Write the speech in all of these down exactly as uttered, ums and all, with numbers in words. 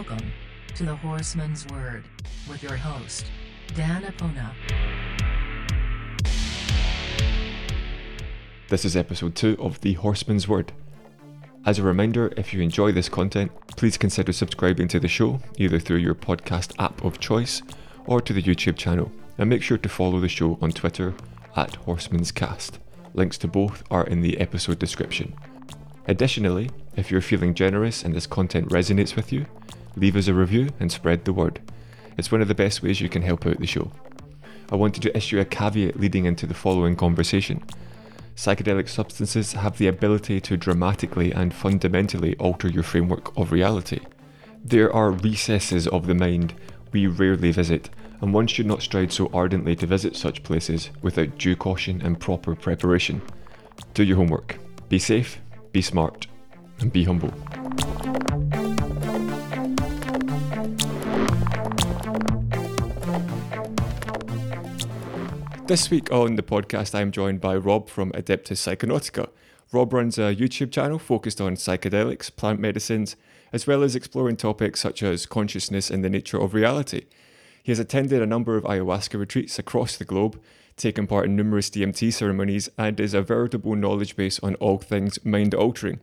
Welcome to the Horseman's Word with your host, Dan Epona. This is episode two of the Horseman's Word. As a reminder, if you enjoy this content, please consider subscribing to the show, either through your podcast app of choice or to the YouTube channel, and make sure to follow the show on Twitter at Horseman's Cast. Links to both are in the episode description. Additionally, if you're feeling generous and this content resonates with you, leave us a review and spread the word. It's one of the best ways you can help out the show. I wanted to issue a caveat leading into the following conversation. Psychedelic substances have the ability to dramatically and fundamentally alter your framework of reality. There are recesses of the mind we rarely visit, and one should not strive so ardently to visit such places without due caution and proper preparation. Do your homework. Be safe, be smart, and be humble. This week on the podcast, I'm joined by Rob from Adeptus Psychonautica. Rob runs a YouTube channel focused on psychedelics, plant medicines, as well as exploring topics such as consciousness and the nature of reality. He has attended a number of ayahuasca retreats across the globe, taken part in numerous D M T ceremonies, and is a veritable knowledge base on all things mind-altering.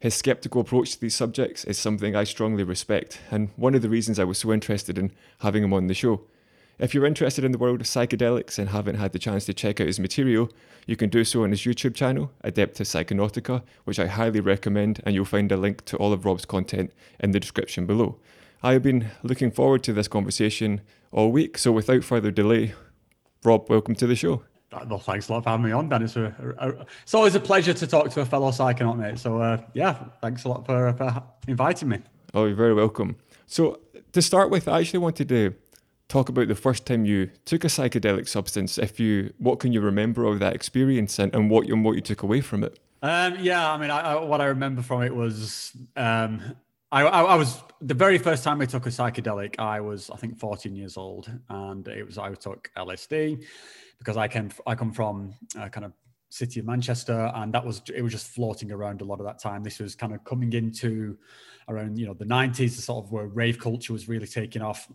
His skeptical approach to these subjects is something I strongly respect, and one of the reasons I was so interested in having him on the show. If you're interested in the world of psychedelics and haven't had the chance to check out his material, you can do so on his YouTube channel, Adeptus Psychonautica, which I highly recommend, and you'll find a link to all of Rob's content in the description below. I have been looking forward to this conversation all week, so without further delay, Rob, welcome to the show. Well, thanks a lot for having me on, Dan. It's, a, a, a, it's always a pleasure to talk to a fellow psychonaut, mate. So, uh, yeah, thanks a lot for, for inviting me. Oh, you're very welcome. So, to start with, I actually wanted to talk about the first time you took a psychedelic substance. If you, what can you remember of that experience, and, and what you and what you took away from it? Um, yeah, I mean, I, I, what I remember from it was, um, I, I, I was the very first time I took a psychedelic. I was, I think, fourteen years old, and it was I took L S D because I came, I come from uh, kind of city of Manchester, and that was it was just floating around a lot of that time. This was kind of coming into around you know the nineties, the sort of where rave culture was really taking off.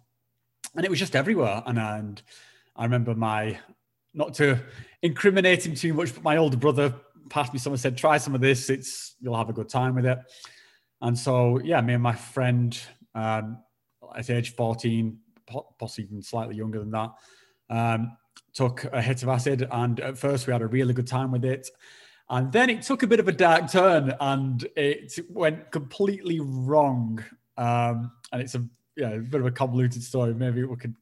And it was just everywhere. And, and I remember my, not to incriminate him too much, but my older brother passed me some and said, try some of this. It's, you'll have a good time with it. And so, yeah, me and my friend um, at age fourteen, possibly even slightly younger than that, um, took a hit of acid. And at first we had a really good time with it. And then it took a bit of a dark turn and it went completely wrong. Um, and it's a, Yeah, a bit of a convoluted story. Maybe we could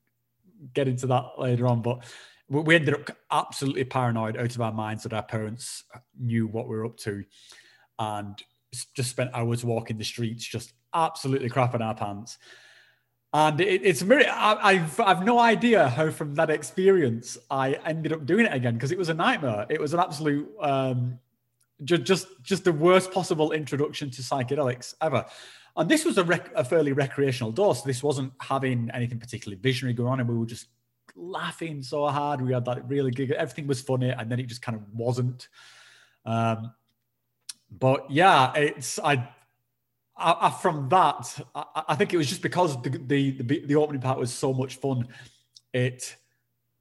get into that later on. But we ended up absolutely paranoid, out of our minds, that our parents knew what we were up to, and just spent hours walking the streets, just absolutely crapping our pants. And it, it's a miracle. I, I've I've no idea how from that experience I ended up doing it again, because it was a nightmare. It was an absolute um, just just just the worst possible introduction to psychedelics ever. And this was a, rec- a fairly recreational dose. This wasn't having anything particularly visionary going on, and we were just laughing so hard. We had that really gig. Everything was funny, and then it just kind of wasn't. Um, but yeah, it's I, I, I from that, I, I think it was just because the, the the the opening part was so much fun, it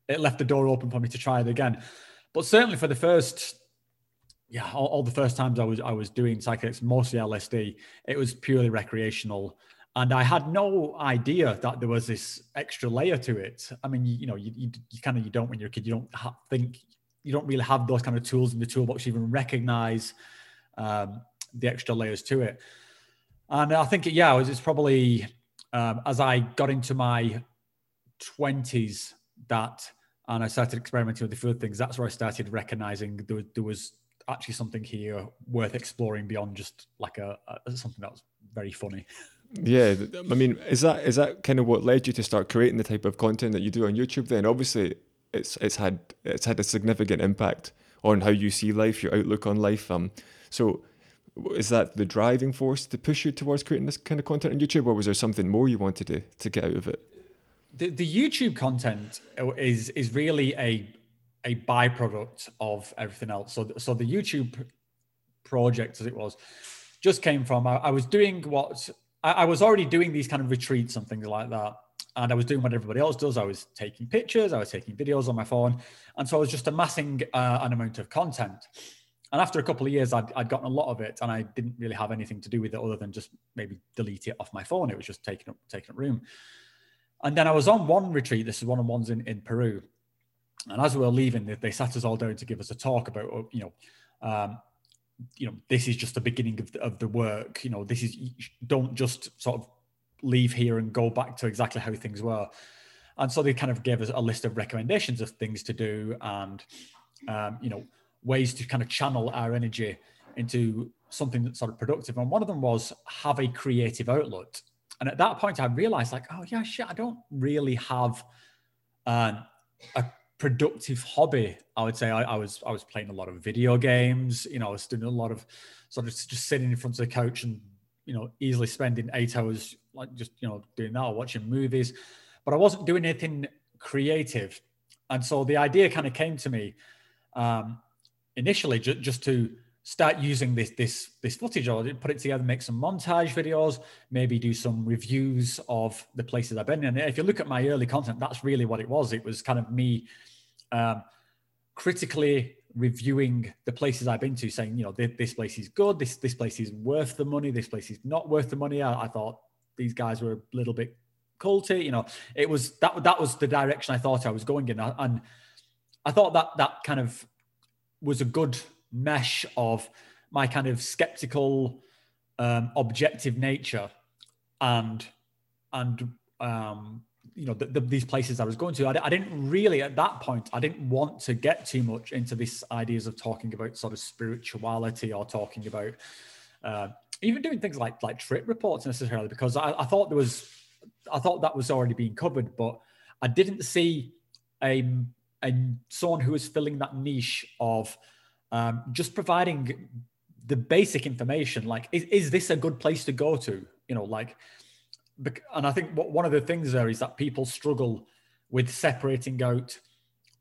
it left the door open for me to try it again. But certainly for the first. Yeah, all, all the first times I was I was doing psychedelics, mostly L S D, it was purely recreational, and I had no idea that there was this extra layer to it. I mean, you, you know, you, you, you kind of you don't when you're a kid, you don't ha- think, you don't really have those kind of tools in the toolbox. You even recognize um, the extra layers to it, and I think yeah, it was, it's probably um, as I got into my twenties that, and I started experimenting with the food things. That's where I started recognizing there, there was. Actually something here worth exploring beyond just like a, a something that was very funny. Yeah, I mean, is that is that kind of what led you to start creating the type of content that you do on YouTube then? Obviously it's it's had it's had a significant impact on how you see life, your outlook on life. Um so is that the driving force to push you towards creating this kind of content on YouTube, or was there something more you wanted to to get out of it? The the YouTube content is is really a a byproduct of everything else. So, so the YouTube project, as it was, just came from, I, I was doing what I, I was already doing these kind of retreats and things like that. And I was doing what everybody else does. I was taking pictures, I was taking videos on my phone. And so I was just amassing uh, an amount of content. And after a couple of years, I'd, I'd gotten a lot of it, and I didn't really have anything to do with it other than just maybe delete it off my phone. It was just taking up, taking up room. And then I was on one retreat. This is one of ones in, in Peru. And as we were leaving, they, they sat us all down to give us a talk about, you know, um, you know, this is just the beginning of the, of the work. You know, this is, don't just sort of leave here and go back to exactly how things were. And so they kind of gave us a list of recommendations of things to do and, um, you know, ways to kind of channel our energy into something that's sort of productive. And one of them was have a creative outlet. And at that point I realized like, oh yeah, shit, I don't really have um, a productive hobby. I would say I, I was I was playing a lot of video games, you know, I was doing a lot of sort of just sitting in front of the couch and, you know, easily spending eight hours like just, you know, doing that or watching movies, but I wasn't doing anything creative. And so the idea kind of came to me, um, initially ju- just to start using this this this footage, or put it together, make some montage videos, maybe do some reviews of the places I've been in. And if you look at my early content, that's really what it was. It was kind of me um, critically reviewing the places I've been to, saying, you know, this, this place is good, this this place is worth the money, this place is not worth the money. I, I thought these guys were a little bit culty, you know. It was that that was the direction I thought I was going in, and I thought that that kind of was a good mesh of my kind of skeptical, um, objective nature, and and um, you know the, the, these places I was going to. I, I didn't really at that point. I didn't want to get too much into these ideas of talking about sort of spirituality or talking about uh, even doing things like like trip reports necessarily, because I, I thought there was I thought that was already being covered, but I didn't see a a someone who was filling that niche of Um, just providing the basic information, like, is, is this a good place to go to? You know, like, and I think what, one of the things there is that people struggle with separating out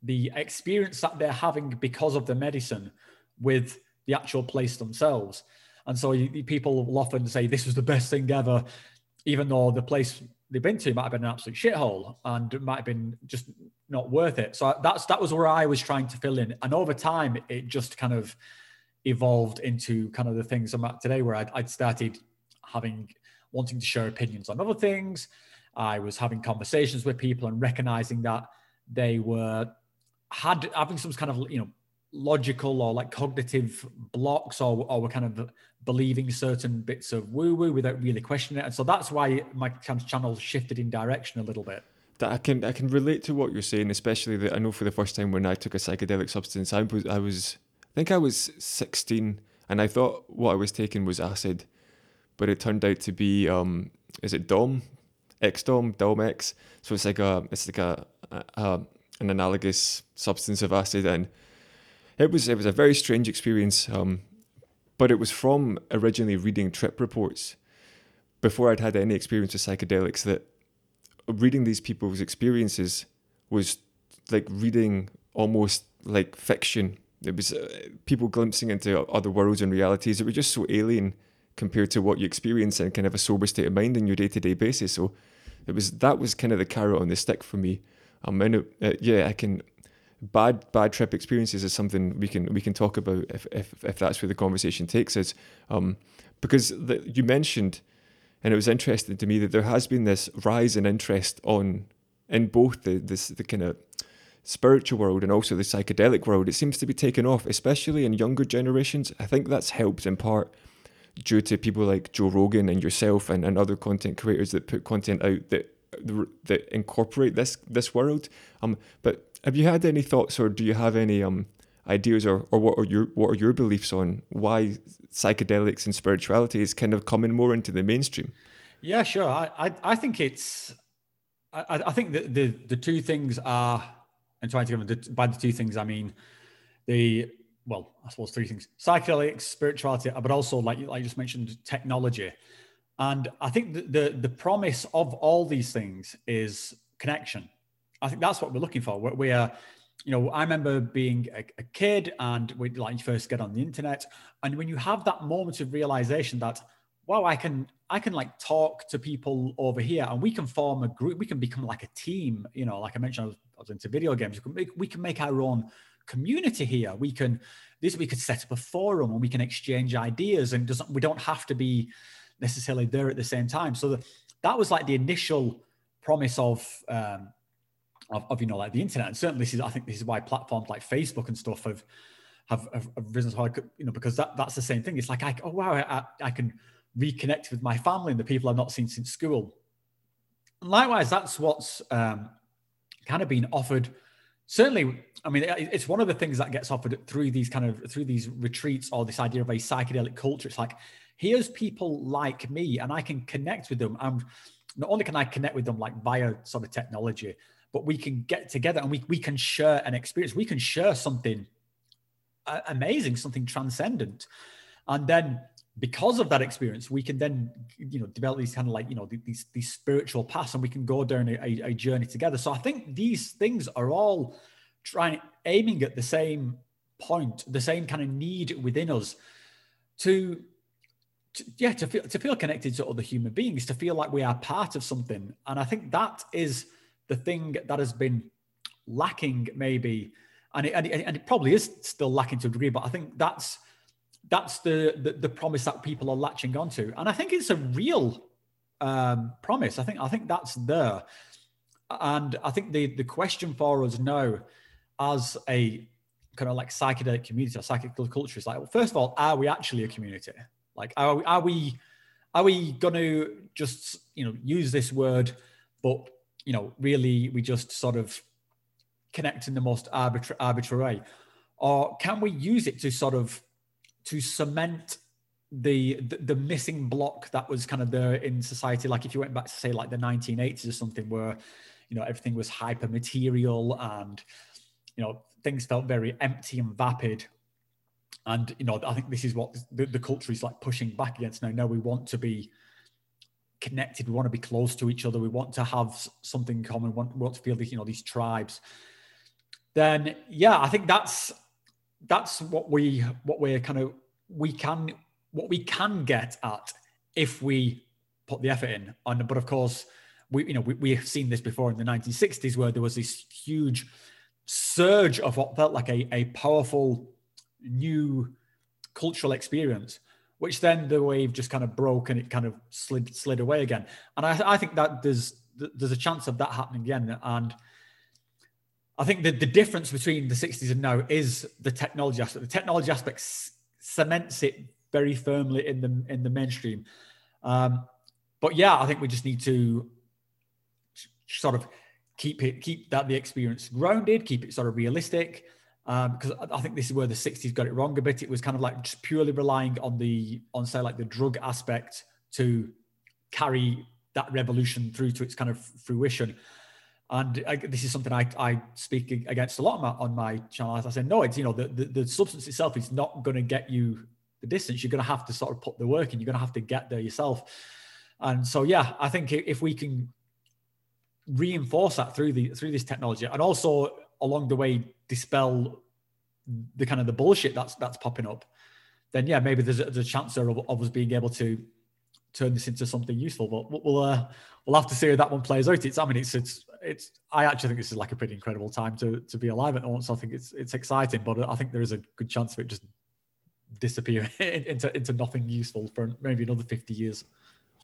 the experience that they're having because of the medicine with the actual place themselves. And so you, people will often say, this was the best thing ever, even though the place they've been to might have been an absolute shithole and it might have been just not worth it. So that's that was where I was trying to fill in. And over time, it just kind of evolved into kind of the things I'm at today, where I'd, I'd started having, wanting to share opinions on other things. I was having conversations with people and recognizing that they were had having some kind of, you know, logical or like cognitive blocks, or, or were kind of believing certain bits of woo-woo without really questioning it. And so that's why my channel shifted in direction a little bit. That I can I can relate to what you're saying, especially that I know for the first time when I took a psychedelic substance, I was I was I think I was sixteen, and I thought what I was taking was acid, but it turned out to be um is it Dom, X-Dom, Dom-X. So it's like a it's like a, a an analogous substance of acid, and it was it was a very strange experience, um, but it was from originally reading trip reports before I'd had any experience with psychedelics that. Reading these people's experiences was like reading almost like fiction. It was uh, people glimpsing into other worlds and realities that were just so alien compared to what you experience in kind of a sober state of mind in your day-to-day basis. So it was that was kind of the carrot on the stick for me. Um, and it, uh, yeah, I can bad bad trip experiences is something we can we can talk about if if, if that's where the conversation takes us. Um, because the, you mentioned. And it was interesting to me that there has been this rise in interest on in both the this the kind of spiritual world and also the psychedelic world. It seems to be taking off, especially in younger generations. I think that's helped in part due to people like Joe Rogan and yourself and, and other content creators that put content out that that incorporate this this world. Um, but have you had any thoughts, or do you have any um ideas, or or what are your what are your beliefs on why psychedelics and spirituality is kind of coming more into the mainstream? Yeah, sure. I I, I think it's I, I think that the the two things are, and trying to give by the two things I mean the well I suppose three things: psychedelics, spirituality, but also like like you just mentioned, technology. And I think the the, the promise of all these things is connection. I think that's what we're looking for. We're, we are You know, I remember being a, a kid, and we'd like you first get on the internet, and when you have that moment of realization that wow, I can, I can like talk to people over here and we can form a group. We can become like a team. You know, like I mentioned, I was, I was into video games. We can make, we can make our own community here. We can, this, we could set up a forum and we can exchange ideas, and doesn't, we don't have to be necessarily there at the same time. So the, that was like the initial promise of, um, of, of, you know, like the internet. And certainly this is, I think this is why platforms like Facebook and stuff have, have, have, have risen so hard, you know, because that, that's the same thing. It's like, I, oh wow, I, I can reconnect with my family and the people I've not seen since school. And likewise, that's what's um, kind of been offered. Certainly, I mean, it's one of the things that gets offered through these kind of, through these retreats, or this idea of a psychedelic culture. It's like, here's people like me and I can connect with them. And not only can I connect with them like via sort of technology, but we can get together and we, we can share an experience. We can share something amazing, something transcendent. And then because of that experience, we can then, you know, develop these kind of like, you know, these, these spiritual paths, and we can go down a, a journey together. So I think these things are all trying, aiming at the same point, the same kind of need within us to, to yeah, to feel, to feel connected to other human beings, to feel like we are part of something. And I think that is the thing that has been lacking maybe, and it, and it, and it probably is still lacking to a degree, but I think that's, that's the, the the promise that people are latching onto, and I think it's a real um, promise. I think I think that's there, and I think the the question for us now, as a kind of like psychedelic community, or psychedelic culture, is like, well, first of all, are we actually a community? Like, are are we are we going to just, you know, use this word, but, you know, really we just sort of connect in the most arbitrary arbitrary way, or can we use it to sort of to cement the, the the missing block that was kind of there in society? Like if you went back to say like the nineteen eighties or something, where, you know, everything was hyper material and, you know, things felt very empty and vapid. And, you know, I think this is what the, the culture is like pushing back against now. No, we want to be connected. We want to be close to each other. We want to have something in common. We want, we want to feel these, you know, these tribes. Then, yeah, I think that's, that's what we what we're kind of we can what we can get at if we put the effort in. And but of course, we you know we, we have seen this before in the nineteen sixties, where there was this huge surge of what felt like a, a powerful new cultural experience, which then the wave just kind of broke and it kind of slid slid away again. And I, I think that there's there's a chance of that happening again. And I think that the difference between the sixties and now is the technology aspect. The technology aspect cements it very firmly in the in the mainstream. Um, but yeah, I think we just need to sort of keep it, keep that the experience grounded, keep it sort of realistic, because um, I think this is where the sixties got it wrong a bit. It was kind of like just purely relying on the on say like the drug aspect to carry that revolution through to its kind of fruition. And I, this is something I, I speak against a lot on my, on my channel. As I said, no, it's, you know, the, the, the substance itself is not going to get you the distance. You're going to have to sort of put the work in. You're going to have to get there yourself. And so, yeah, I think if we can reinforce that through the through this technology, and also along the way dispel the kind of the bullshit that's that's popping up, then yeah, maybe there's a, there's a chance there of, of us being able to turn this into something useful. But we'll uh, we'll have to see how that one plays out. It's I mean it's it's it's I actually think this is like a pretty incredible time to to be alive at the moment. So I think it's it's exciting, but I think there is a good chance of it just disappearing into into nothing useful for maybe another fifty years.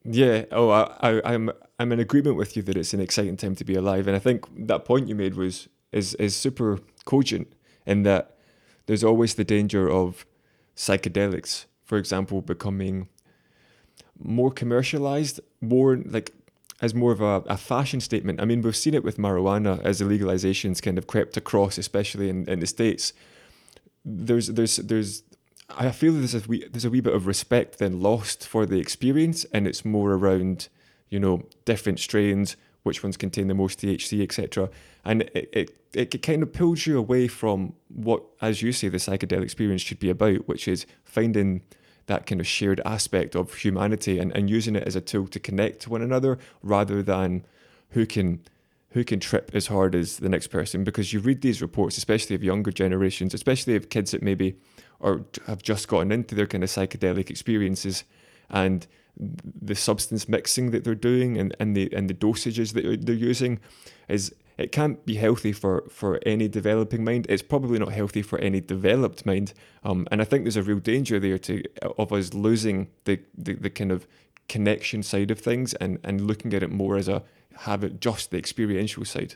Yeah. Oh, I, I I'm I'm in agreement with you that it's an exciting time to be alive, and I think that point you made was is is super cogent in that there's always the danger of psychedelics, for example, becoming more commercialized, more like as more of a, a fashion statement. I mean, we've seen it with marijuana as the legalization's kind of crept across, especially in, in the States. There's, there's, there's. I feel there's a wee, there's a wee bit of respect then lost for the experience, and it's more around, you know, different strains, which ones contain the most T H C, et cetera. And it, it it kind of pulls you away from what, as you say, the psychedelic experience should be about, which is finding that kind of shared aspect of humanity and, and using it as a tool to connect to one another, rather than who can who can trip as hard as the next person. Because you read these reports, especially of younger generations, especially of kids that maybe or have just gotten into their kind of psychedelic experiences, and the substance mixing that they're doing and, and the and the dosages that they're using, is it can't be healthy for, for any developing mind. It's probably not healthy for any developed mind. Um, and I think there's a real danger there to of us losing the, the, the kind of connection side of things and, and looking at it more as a have it just the experiential side.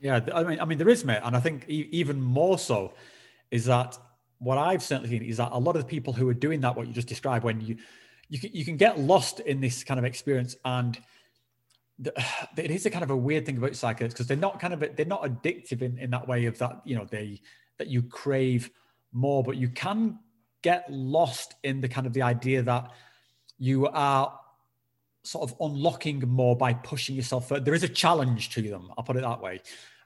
Yeah, I mean, I mean, there is, mate. And I think even more so is that what I've certainly seen is that a lot of the people who are doing that, what you just described, when you you can, you can get lost in this kind of experience, and the, it is a kind of a weird thing about psychedelics because they're not kind of they're not addictive in, in that way of that, you know, they that you crave more, but you can get lost in the kind of the idea that you are sort of unlocking more by pushing yourself further. There is a challenge to them, I'll put it that way.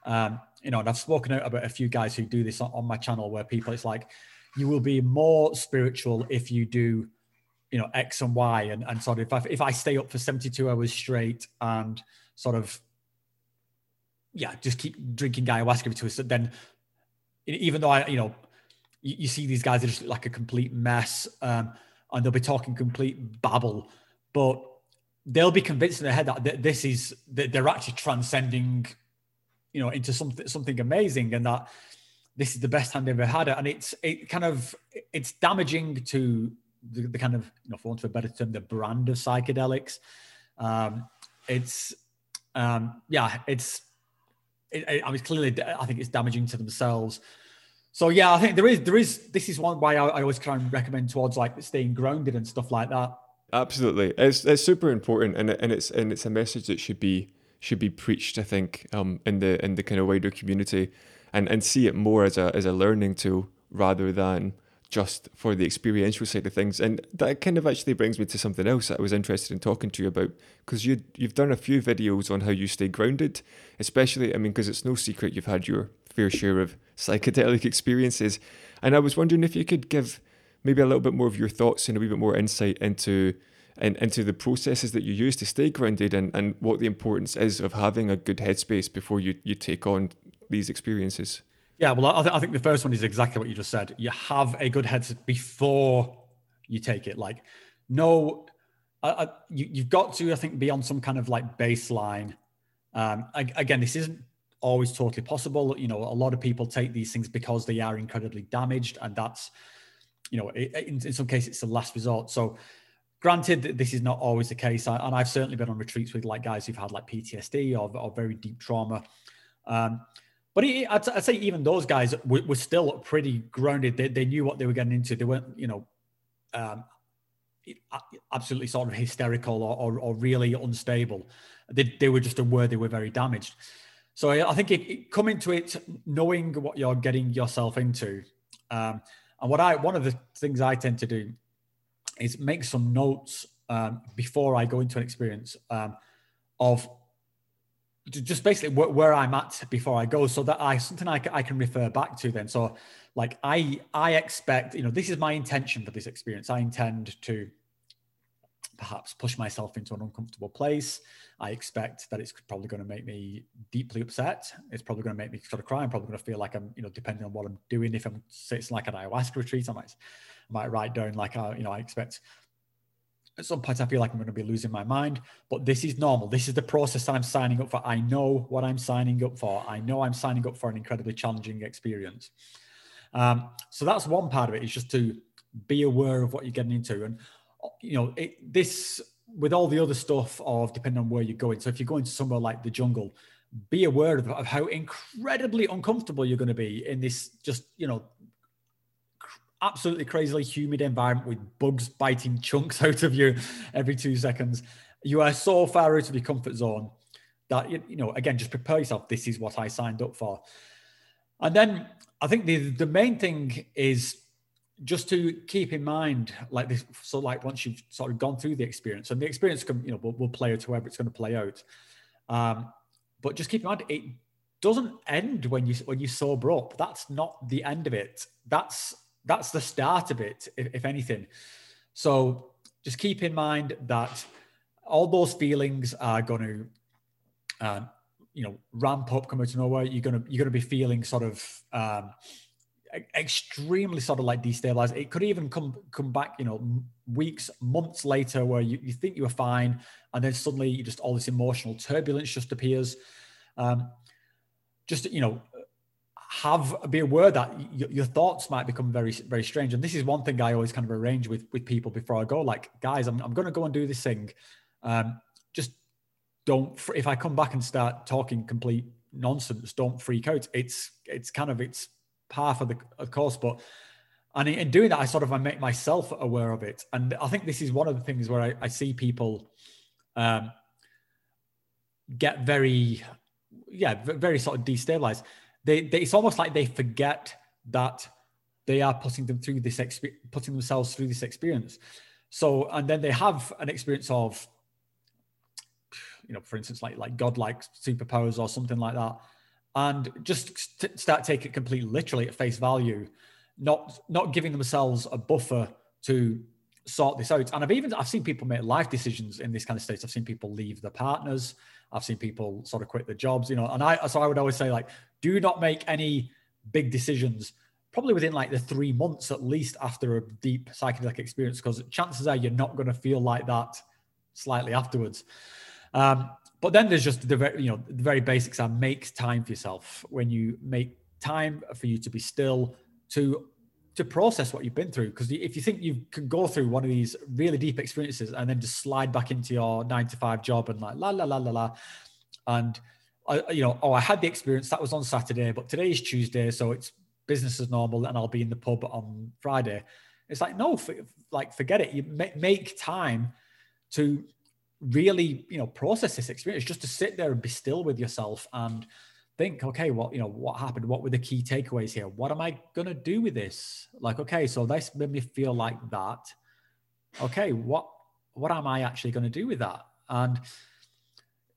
Um, you know, and I've spoken out about a few guys who do this on, on my channel where people, it's like, you will be more spiritual if you do, you know, X and Y. And, and sort of, if I, if I stay up for seventy-two hours straight and sort of, yeah, just keep drinking ayahuasca to us, then even though I, you know, you, you see these guys are just like a complete mess, um, and they'll be talking complete babble, but they'll be convinced in their head that this is, that they're actually transcending, you know, into something, something amazing, and that this is the best time they've ever had it. And it's, it kind of, it's damaging to the, the kind of, you know, for want of a better term, the brand of psychedelics. Um, it's, um, yeah, it's, it, it, I mean, clearly, I think it's damaging to themselves. So yeah, I think there is, there is, this is one why I, I always try and recommend towards like staying grounded and stuff like that. Absolutely. It's, it's super important. And, and it's, and it's a message that should be, should be preached, I think, um, in the, in the kind of wider community, and, and see it more as a, as a learning tool rather than just for the experiential side of things. And that kind of actually brings me to something else that I was interested in talking to you about, because you, you've done a few videos on how you stay grounded, especially, I mean, because it's no secret you've had your fair share of psychedelic experiences. And I was wondering if you could give maybe a little bit more of your thoughts and a wee bit more insight into and into the processes that you use to stay grounded, and, and what the importance is of having a good headspace before you, you take on these experiences. Yeah, well, I, th- I think the first one is exactly what you just said. You have a good headspace before you take it. Like, no, I, I, you, you've got to, I think, be on some kind of like baseline. Um, I, again, this isn't always totally possible. You know, a lot of people take these things because they are incredibly damaged, and that's, you know, in, in some cases, it's the last resort. So granted that this is not always the case. I, and I've certainly been on retreats with like guys who've had like P T S D or, or very deep trauma. Um, but it, I'd, I'd say even those guys were, were still pretty grounded. They, they knew what they were getting into. They weren't, you know, um, absolutely sort of hysterical or, or, or really unstable. They, they were just aware they were very damaged. So I, I think if, if come into it knowing what you're getting yourself into. Um, and what I, one of the things I tend to do is make some notes um, before I go into an experience um, of just basically wh- where I'm at before I go, so that I something I, c- I can refer back to then. So like I I expect, you know, this is my intention for this experience. I intend to perhaps push myself into an uncomfortable place. I expect that it's probably going to make me deeply upset. It's probably going to make me sort of cry. I'm probably going to feel like I'm, you know, depending on what I'm doing, if I'm, say it's like an ayahuasca retreat, I might, I might write down like, I, you know, I expect at some point I feel like I'm going to be losing my mind, but this is normal. This is the process I'm signing up for. I know what I'm signing up for. I know I'm signing up for an incredibly challenging experience. Um, so that's one part of it, is just to be aware of what you're getting into. And, you know, it, this with all the other stuff of depending on where you're going. So if you're going to somewhere like the jungle, be aware of, of how incredibly uncomfortable you're going to be in this just, you know, cr- absolutely crazily humid environment with bugs biting chunks out of you every two seconds. You are so far out of your comfort zone that, you, you know, again, just prepare yourself. This is what I signed up for. And then I think the the main thing is just to keep in mind, like this, so like once you've sort of gone through the experience, and the experience can, you know, will, will play out however it's going to play out. Um, but just keep in mind, it doesn't end when you when you sober up. That's not the end of it. That's that's the start of it, if, if anything. So just keep in mind that all those feelings are going to, um, you know, ramp up, come out of nowhere. You're gonna you're gonna be feeling sort of. Um, extremely sort of like destabilized. It could even come come back, you know, weeks, months later, where you, you think you were fine, and then suddenly you just all this emotional turbulence just appears. Um, just you know, have be aware that y your thoughts might become very very strange. And this is one thing I always kind of arrange with with people before I go. Like, guys, I'm I'm going to go and do this thing. Um, just don't. If I come back and start talking complete nonsense, don't freak out. It's it's kind of it's half of the of course, but and in doing that, I sort of I make myself aware of it. And I think this is one of the things where I, I see people um, get very, yeah, very sort of destabilized. They, they it's almost like they forget that they are putting them through this putting themselves through this experience. So and then they have an experience of, you know, for instance, like like godlike superpowers or something like that, and just st start taking it completely literally at face value, not not giving themselves a buffer to sort this out. And I've even, I've seen people make life decisions in this kind of state. I've seen people leave their partners. I've seen people sort of quit their jobs, you know, and I, so I would always say, like, do not make any big decisions, probably within like the three months at least after a deep psychedelic experience, because chances are you're not going to feel like that slightly afterwards. Um, But then there's just the very, you know, the very basics are make time for yourself. When you make time for you to be still, to to process what you've been through. Because if you think you can go through one of these really deep experiences and then just slide back into your nine to five job and like, la, la, la, la, la. And, I, you know, oh, I had the experience that was on Saturday, but today is Tuesday. So it's business as normal and I'll be in the pub on Friday. It's like, no, for, like, forget it. You make, make time to really, you know, process this experience, just to sit there and be still with yourself and think, okay, well, you know, what happened? What were the key takeaways here? What am I going to do with this? Like, okay, so this made me feel like that. Okay. What, what am I actually going to do with that? And,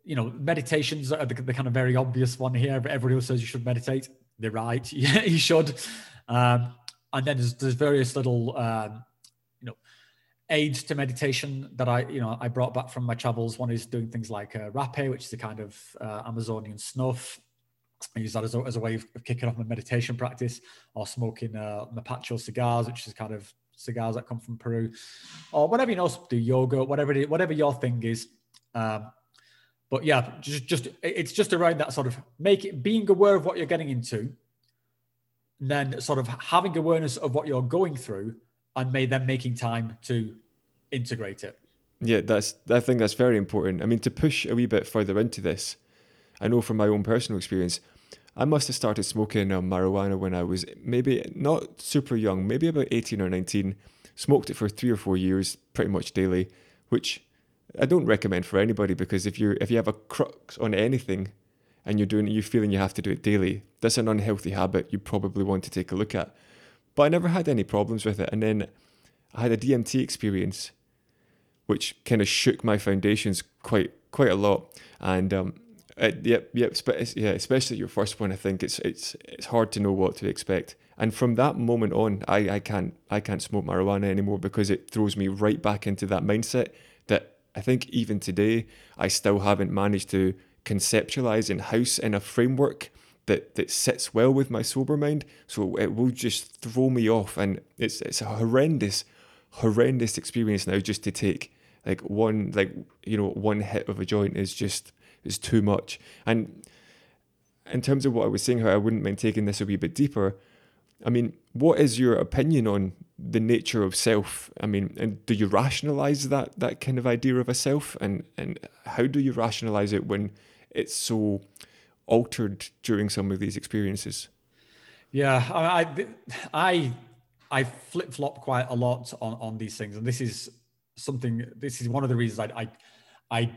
you know, meditations are the, the kind of very obvious one here. Everybody who says you should meditate, they're right. Yeah, you should. Um, and then there's, there's various little, um, you know, aids to meditation that I, you know, I brought back from my travels. One is doing things like uh, rapé, which is a kind of uh, Amazonian snuff. I use that as a, as a way of, of kicking off my meditation practice, or smoking uh, Mapacho cigars, which is kind of cigars that come from Peru, or whatever, you know, do yoga, whatever it is, whatever your thing is. Um, but yeah, just, just, it's just around that sort of make it, being aware of what you're getting into, and then sort of having awareness of what you're going through, and made them making time to integrate it. Yeah, that's, I think that's very important. I mean, to push a wee bit further into this, I know from my own personal experience, I must have started smoking uh, marijuana when I was maybe not super young, maybe about eighteen or nineteen, smoked it for three or four years, pretty much daily, which I don't recommend for anybody, because if you if you have a crux on anything and you're doing it, you're feeling you have to do it daily, that's an unhealthy habit you probably want to take a look at. But I never had any problems with it. And then I had a D M T experience, which kind of shook my foundations quite quite a lot. And um, it, yep, yep, yeah, especially your first one, I think it's it's it's hard to know what to expect. And from that moment on, I, I can't I can't smoke marijuana anymore, because it throws me right back into that mindset that I think even today I still haven't managed to conceptualize and house in a framework that that sits well with my sober mind. So it will just throw me off, and it's it's a horrendous, horrendous experience now just to take. Like one, like you know, one hit of a joint is just is too much. And in terms of what I was saying, how I wouldn't mind taking this a wee bit deeper. I mean, what is your opinion on the nature of self? I mean, and do you rationalize that that kind of idea of a self, and and how do you rationalize it when it's so altered during some of these experiences? Yeah, I I I flip-flop quite a lot on, on these things, and this is something, this is one of the reasons I I, I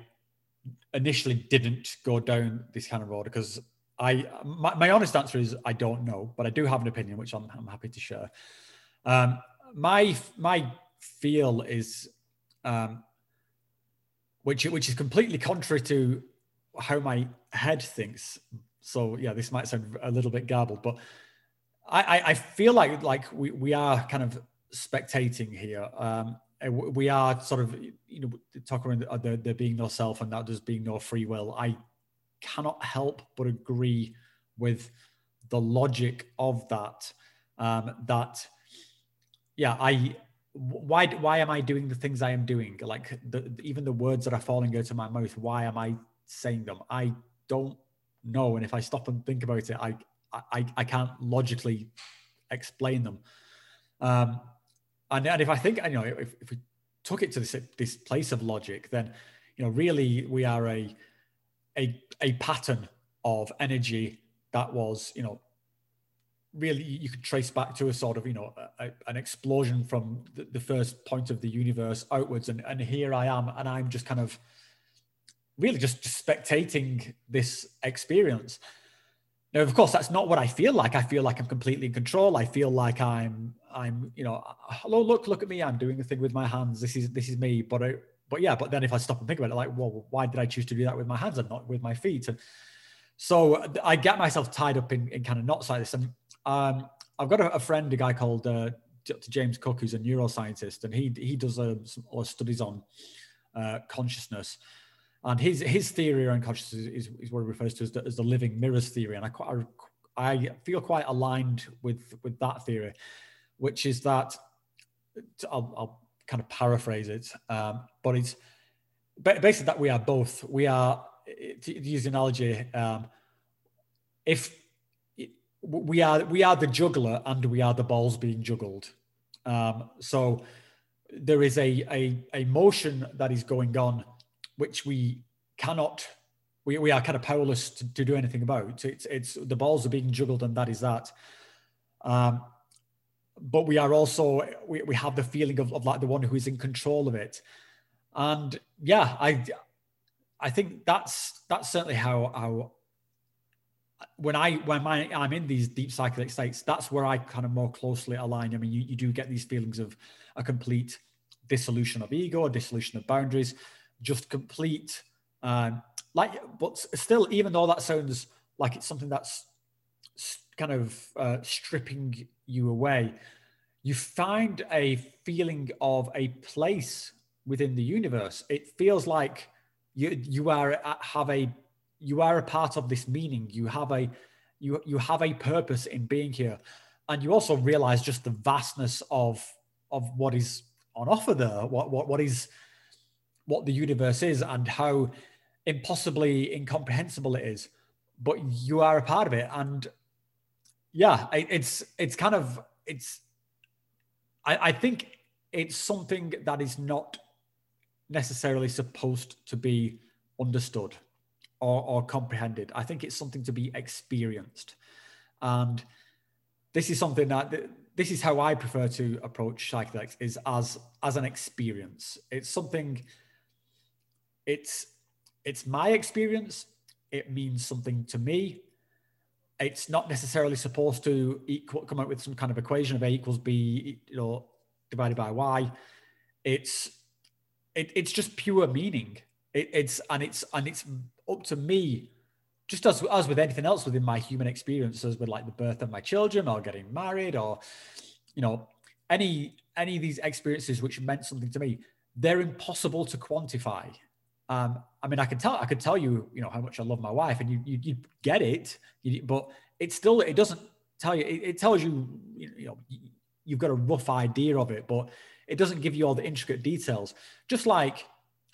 initially didn't go down this kind of road, because I my, my honest answer is I don't know, but I do have an opinion which I'm, I'm happy to share. Um, my my feel is um, which which is completely contrary to how my head thinks. So yeah, this might sound a little bit garbled, but I, I, I feel like like we, we are kind of spectating here. Um, we are sort of, you know, talking about there, there being no self and that there's being no free will. I cannot help but agree with the logic of that, um, that, yeah, I, why, why am I doing the things I am doing? Like the, even the words that are falling out of my mouth, why am I saying them? I don't know. And if I stop and think about it, I, I, I can't logically explain them. Um, and, and if I think, you know, if, if we took it to this, this place of logic, then, you know, really we are a, a, a pattern of energy that was, you know, really you could trace back to a sort of, you know, a, an explosion from the, the first point of the universe outwards. And, and here I am, and I'm just kind of really just, just spectating this experience. Now, of course, that's not what I feel like. I feel like I'm completely in control. I feel like I'm, I'm, you know, hello, look, look at me. I'm doing the thing with my hands. This is, this is me. But, I, but yeah, but then if I stop and think about it, like, well, why did I choose to do that with my hands and not with my feet? And so I get myself tied up in, in kind of knots like this. And um, I've got a, a friend, a guy called uh, Doctor James Cook, who's a neuroscientist, and he he does uh, some studies on uh, consciousness. And his his theory around consciousness is, is what he refers to as the, as the living mirrors theory. And I, quite, I I feel quite aligned with with that theory, which is that I'll, I'll kind of paraphrase it, um, but it's basically that we are both. We are, to use the analogy, um, if we are we are the juggler and we are the balls being juggled. Um, so there is a, a a motion that is going on, which we cannot, we, we are kind of powerless to, to do anything about. It's, it's the balls are being juggled, and that is that. Um, but we are also, we, we have the feeling of, of like the one who is in control of it. And yeah, I, I think that's, that's certainly how, how when I, when my, I'm in these deep psychedelic states, that's where I kind of more closely align. I mean, you, you do get these feelings of a complete dissolution of ego, a dissolution of boundaries, just complete, um, like, but still, even though that sounds like it's something that's kind of uh, stripping you away, you find a feeling of a place within the universe. It feels like you you are have a you are a part of this meaning. You have a you you have a purpose in being here, and you also realize just the vastness of of what is on offer there. What what what is what the universe is, and how impossibly incomprehensible it is, but you are a part of it. And yeah, it, it's, it's kind of, it's, I, I think it's something that is not necessarily supposed to be understood or, or comprehended. I think it's something to be experienced. And this is something that, that this is how I prefer to approach psychedelics, is as, as an experience. It's something, It's it's my experience. It means something to me. It's not necessarily supposed to equal, come up with some kind of equation of A equals B, you know, divided by Y. It's it, it's just pure meaning. It, it's and it's and it's up to me, just as as with anything else within my human experiences, with like the birth of my children or getting married or, you know, any any of these experiences which meant something to me. They're impossible to quantify. Um, I mean, I could tell, I could tell you, you know, how much I love my wife, and you, you, you get it, you, but it still, it doesn't tell you, it, it tells you, you know, you've got a rough idea of it, but it doesn't give you all the intricate details. Just like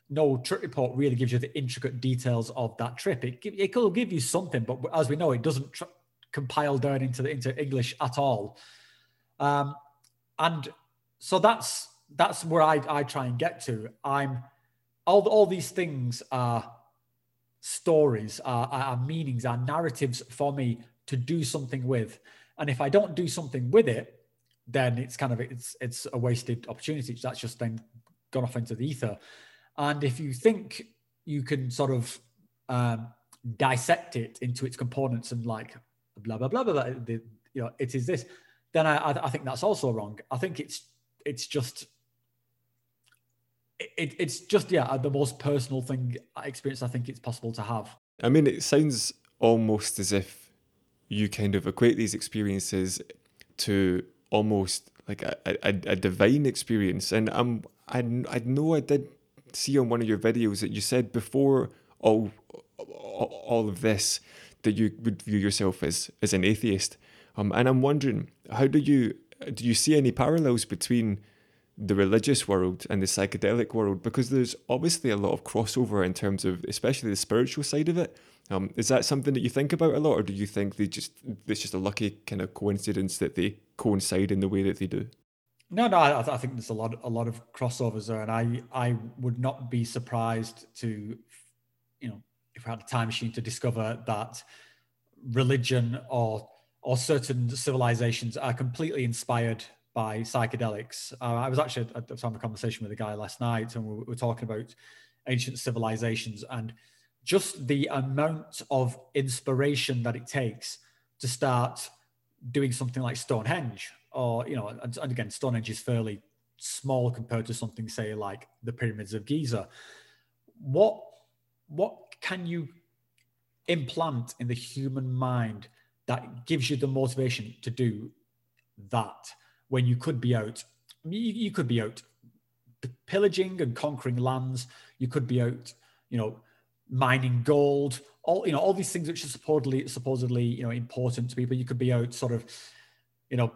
no trip report really gives you the intricate details of that trip. It, it could give you something, but as we know, it doesn't tr- compile down into the, into English at all. Um, and so that's, that's where I, I try and get to. I'm, All, all these things are stories, are, are meanings, are narratives for me to do something with. And if I don't do something with it, then it's kind of, it's it's a wasted opportunity. That's just then gone off into the ether. And if you think you can sort of um, dissect it into its components and like, blah, blah, blah, blah, blah, the, you know, it is this, then I, I, I think that's also wrong. I think it's it's just... It, it's just, yeah, the most personal thing, experience I think it's possible to have. I mean, it sounds almost as if you kind of equate these experiences to almost like a, a, a divine experience. And I'm, I, I know I did see on one of your videos that you said before all all of this that you would view yourself as, as an atheist. Um, and I'm wondering, how do you do you see any parallels between the religious world and the psychedelic world? Because there's obviously a lot of crossover in terms of, especially the spiritual side of it. Um, is that something that you think about a lot, or do you think they just it's just a lucky kind of coincidence that they coincide in the way that they do? No, no, I, I think there's a lot, a lot of crossovers there, and I, I would not be surprised to, you know, if we had a time machine, to discover that religion or or certain civilizations are completely inspired by psychedelics. Uh, I was actually I was having a conversation with a guy last night, and we were talking about ancient civilizations and just the amount of inspiration that it takes to start doing something like Stonehenge, or, you know, and, and again, Stonehenge is fairly small compared to something, say, like the Pyramids of Giza. What, what can you implant in the human mind that gives you the motivation to do that when you could be out? I mean, you, you could be out pillaging and conquering lands. You could be out, you know, mining gold, all, you know, all these things which are supposedly, supposedly, you know, important to people. You could be out sort of, you know,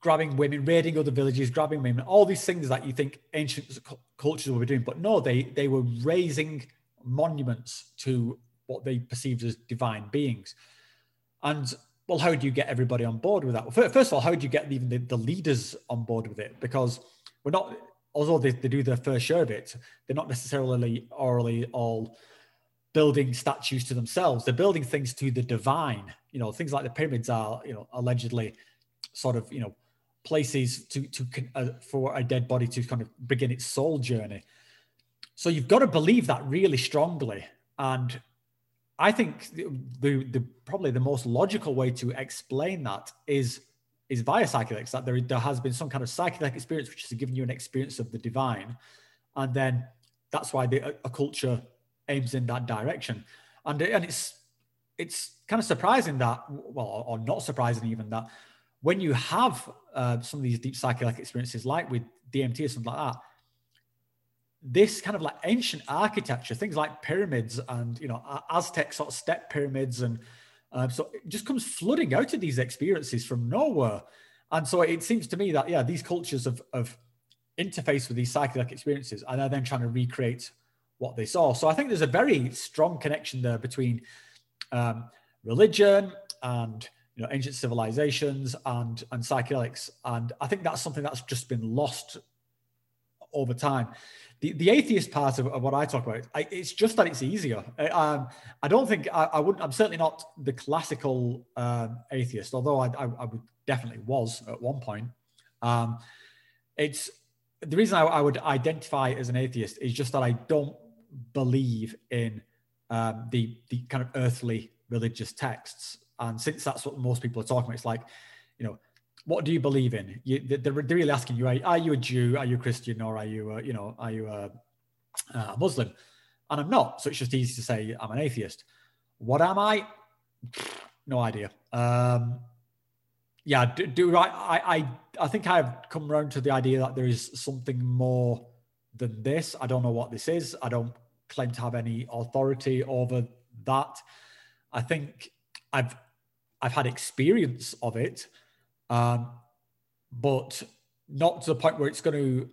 grabbing women, raiding other villages, grabbing women, all these things that you think ancient cultures were doing. But no, they, they were raising monuments to what they perceived as divine beings. And, well, how do you get everybody on board with that? Well, first of all, how do you get even the, the leaders on board with it? Because we're not... although they, they do their fair share of it, they're not necessarily orally all building statues to themselves. They're building things to the divine. You know, things like the pyramids are, you know, allegedly sort of, you know, places to, to uh, for a dead body to kind of begin its soul journey. So you've got to believe that really strongly. And I think the, the, the probably the most logical way to explain that is is via psychedelics, that there, there has been some kind of psychedelic experience which has given you an experience of the divine. And then that's why the, a culture aims in that direction. And, and it's it's kind of surprising that, well, or not surprising even, that when you have uh, some of these deep psychedelic experiences, like with D M T or something like that, this kind of like ancient architecture, things like pyramids and, you know, Aztec sort of step pyramids and, Uh, so it just comes flooding out of these experiences from nowhere. And so it seems to me that, yeah, these cultures have, have interfaced with these psychedelic experiences and are then trying to recreate what they saw. So I think there's a very strong connection there between um, religion and, you know, ancient civilizations and, and psychedelics. And I think that's something that's just been lost over time. The, the atheist part of, of what I talk about, I, it's just that it's easier. I, um, I don't think, I, I wouldn't, I'm certainly not the classical um, atheist, although I, I, I would definitely was at one point. Um, it's, the reason I, I would identify as an atheist is just that I don't believe in um, the, the kind of earthly religious texts. And since that's what most people are talking about, it's like, you know, what do you believe in? You, they're really asking you, are, are you a Jew? Are you a Christian? Or are you, a, you know, are you a, a Muslim? And I'm not. So it's just easy to say I'm an atheist. What am I? No idea. Um, yeah, do, do I, I, I, I think I've come around to the idea that there is something more than this. I don't know what this is. I don't claim to have any authority over that. I think I've, I've had experience of it. Um, but not to the point where it's going to,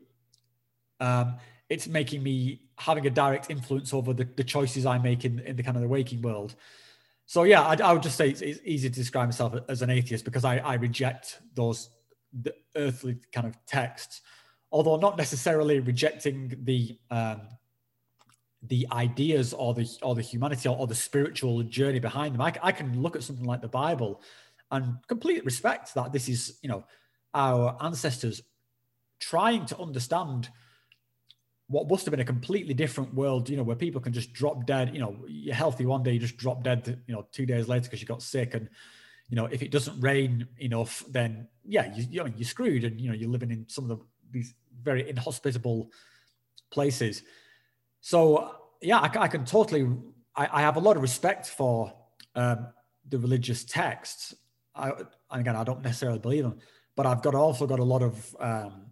um, it's making me having a direct influence over the, the choices I make in, in the kind of the waking world. So yeah, I, I would just say it's, it's easy to describe myself as an atheist because I, I reject those the earthly kind of texts, although not necessarily rejecting the um, the ideas or the or the humanity or, or the spiritual journey behind them. I, I can look at something like the Bible and complete respect that this is, you know, our ancestors trying to understand what must have been a completely different world, you know, where people can just drop dead, you know, you're healthy one day, you just drop dead, you know, two days later because you got sick. And, you know, if it doesn't rain enough, then, yeah, you, you know, you're screwed. And, you know, you're living in some of the, these very inhospitable places. So, yeah, I, I can totally, I, I have a lot of respect for um, the religious texts. I, and again, I don't necessarily believe them, but I've got also got a lot of um,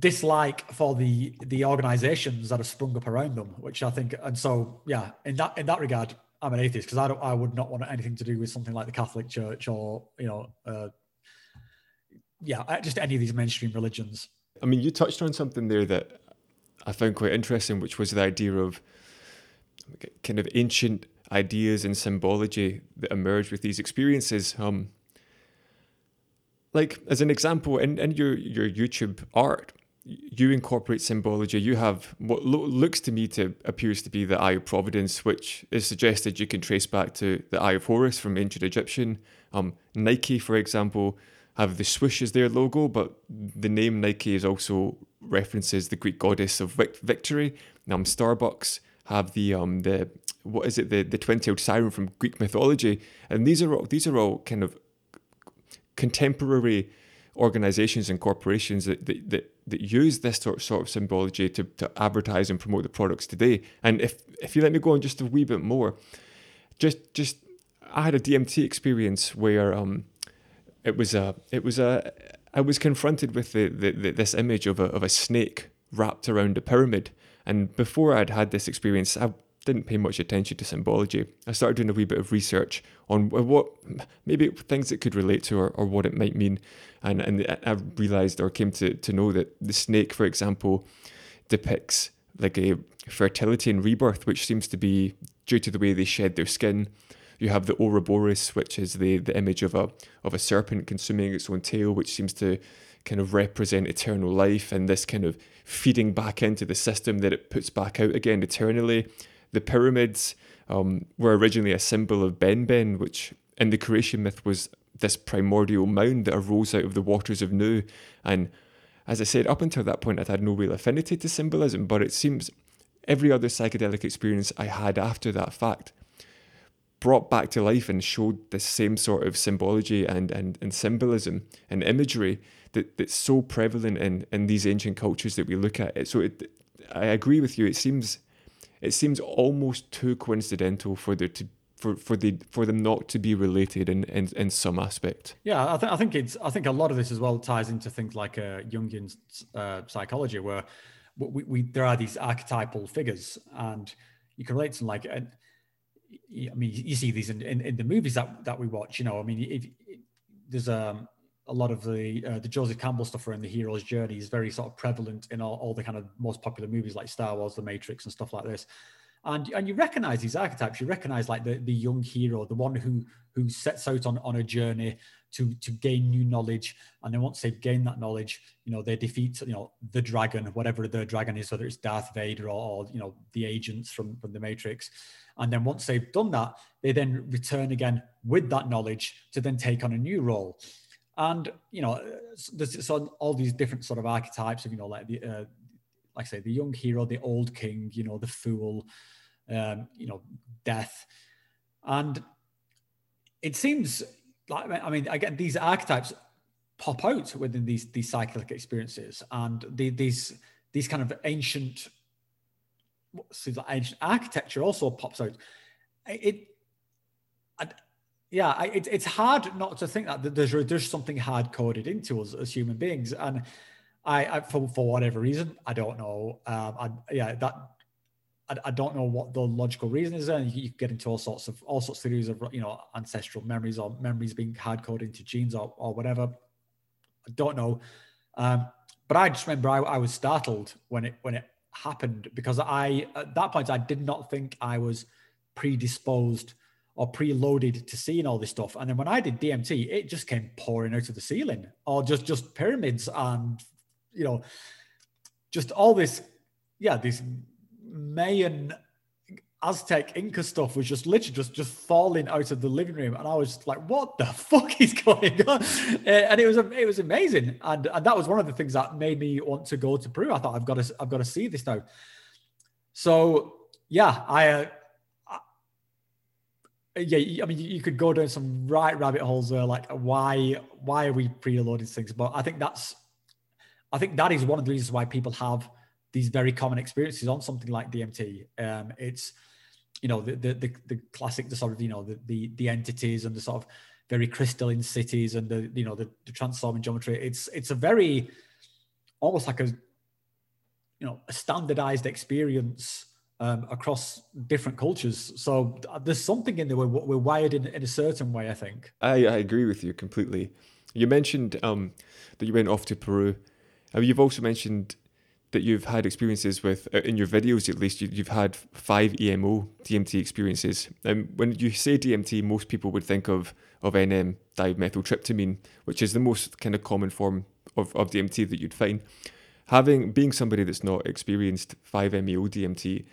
dislike for the the organizations that have sprung up around them, which I think, and so yeah, in that in that regard, I'm an atheist because I don't. I would not want anything to do with something like the Catholic Church or, you know, uh, yeah, just any of these mainstream religions. I mean, you touched on something there that I found quite interesting, which was the idea of kind of ancient ideas and symbology that emerge with these experiences. Um, like as an example, in, in your your YouTube art, you incorporate symbology. You have what lo- looks to me to appears to be the Eye of Providence, which is suggested you can trace back to the Eye of Horus from ancient Egyptian. Um, Nike, for example, have the swoosh as their logo, but the name Nike is also references the Greek goddess of vic- victory. Um, Starbucks have the um the what is it the the twin-tailed siren from Greek mythology, and these are all, these are all kind of contemporary organizations and corporations that that, that, that use this sort, sort of symbology to, to advertise and promote the products today. And if if you let me go on just a wee bit more, just just I had a D M T experience where um it was a it was a I was confronted with the, the, the this image of a of a snake wrapped around a pyramid. And before I'd had this experience, I didn't pay much attention to symbology. I started doing a wee bit of research on what maybe things it could relate to, or, or what it might mean. And, and I realized or came to, to know that the snake, for example, depicts like a fertility and rebirth, which seems to be due to the way they shed their skin. You have the Ouroboros, which is the, the image of a of a serpent consuming its own tail, which seems to kind of represent eternal life and this kind of feeding back into the system that it puts back out again eternally. The pyramids um, were originally a symbol of Benben, which in the creation myth was this primordial mound that arose out of the waters of Nu. And as I said, up until that point, I'd had no real affinity to symbolism, but it seems every other psychedelic experience I had after that fact brought back to life and showed the same sort of symbology and, and, and symbolism and imagery that, that's so prevalent in, in these ancient cultures that we look at. So it, I agree with you. It seems it seems almost too coincidental for there to for, for the for them not to be related in, in, in some aspect. Yeah, I think I think it's I think a lot of this as well ties into things like uh, Jungian uh, psychology, where we, we there are these archetypal figures, and you can relate to them like. Uh, I mean, you see these in, in, in the movies that, that we watch, you know, I mean, if, if, there's um, a lot of the uh, the Joseph Campbell stuff around the hero's journey is very sort of prevalent in all, all the kind of most popular movies like Star Wars, The Matrix and stuff like this. And and you recognize these archetypes, you recognize like the, the young hero, the one who who sets out on, on a journey to, to gain new knowledge. And then once they've gained that knowledge, you know, they defeat, you know, the dragon, whatever the dragon is, whether it's Darth Vader or, or you know, the agents from, from The Matrix. And then once they've done that, they then return again with that knowledge to then take on a new role. And, you know, there's so all these different sort of archetypes of, you know, like the, uh, like I say, the young hero, the old king, you know, the fool, um, you know, death. And it seems... Like, I mean, again, these archetypes pop out within these these psychedelic experiences, and the, these these kind of ancient, seems like ancient architecture also pops out. It, I, yeah, I, it, it's hard not to think that there's there's something hard coded into us as human beings, and I, I for for whatever reason, I don't know. Um, I, yeah, that I, I don't know what the logical reason is there. And you, you get into all sorts of all sorts of theories of, you know, ancestral memories or memories being hard coded into genes or, or whatever. I don't know, um, but I just remember I, I was startled when it when it happened, because I at that point I did not think I was predisposed or preloaded to seeing all this stuff. And then when I did D M T, it just came pouring out of the ceiling, or just just pyramids and, you know, just all this, yeah, this Mayan Aztec Inca stuff was just literally just, just falling out of the living room, and I was just like, "What the fuck is going on?" Uh, and it was it was amazing, and and that was one of the things that made me want to go to Peru. I thought I've got to I've got to see this now. So yeah, I, uh, I yeah, I mean, you could go down some right rabbit holes there, like why why are we preloading things? But I think that's I think that is one of the reasons why people have these very common experiences on something like D M T. Um, it's, you know, the, the the the classic, the sort of, you know, the the the entities and the sort of very crystalline cities and the, you know, the, the transforming geometry. It's it's a very, almost like a, you know, a standardized experience um, across different cultures. So there's something in there. We're, we're wired in, in a certain way, I think. I, I agree with you completely. You mentioned um, that you went off to Peru. Uh, you've also mentioned that you've had experiences with, in your videos at least, you, you've had five E M O D M T experiences. Um, when you say D M T, most people would think of, of N M, dimethyltryptamine, which is the most kind of common form of, of D M T that you'd find. Having, being somebody that's not experienced five M E O D M T,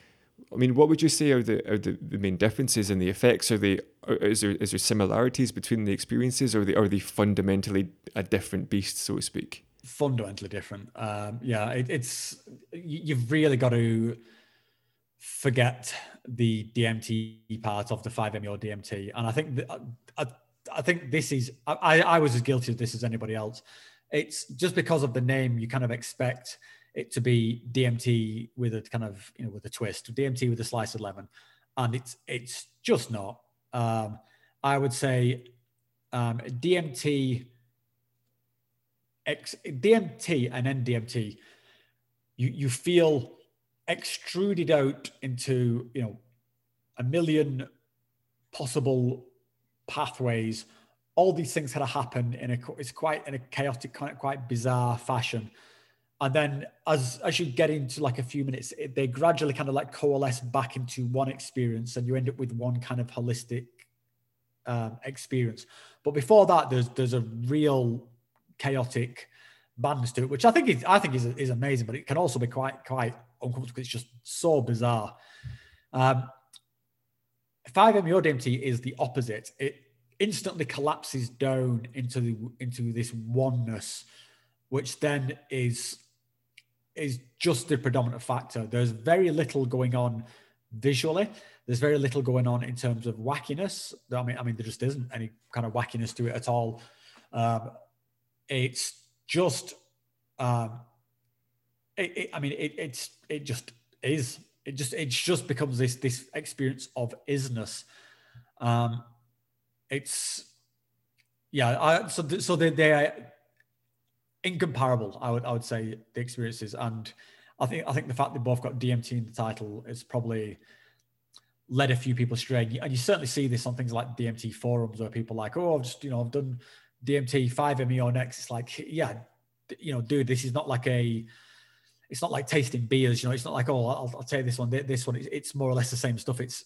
I mean, what would you say are the are the, the main differences and the effects? Are they are, is there is there similarities between the experiences, or are they are they fundamentally a different beast, so to speak? Fundamentally different. Um, yeah, it, it's you've really got to forget the D M T part of the five M E O D M T, and I think the, I, I think this is I I was as guilty of this as anybody else. It's just because of the name, you kind of expect it to be D M T with a kind of, you know, with a twist, D M T with a slice of lemon. And it's it's just not. Um, I would say um, D M T, X, D M T and N D M T, you, you feel extruded out into, you know, a million possible pathways. All these things had to happen in a, it's quite in a chaotic, kind of quite bizarre fashion. And then as, as you get into like a few minutes, it, they gradually kind of like coalesce back into one experience, and you end up with one kind of holistic um, experience. But before that, there's, there's a real chaotic madness to it, which I think is, I think is, is amazing, but it can also be quite, quite uncomfortable. It's just so bizarre. Um, five M E O D M T is the opposite. It instantly collapses down into the, into this oneness, which then is is just the predominant factor. There's very little going on visually. There's very little going on in terms of wackiness. I mean, I mean, there just isn't any kind of wackiness to it at all. Um, it's just, um, it, it, I mean, it, it's it just is. It just it just becomes this this experience of isness. Um, It's, yeah, I, so th- so they, they are incomparable, I would I would say, the experiences. And I think I think the fact they both got D M T in the title has probably led a few people astray. And you certainly see this on things like D M T forums, where people are like, oh, I've just, you know, I've done D M T, five M E O next. It's like, yeah, you know, dude, this is not like a, it's not like tasting beers, you know, it's not like, oh, I'll, I'll take this one, this one. It's more or less the same stuff. It's,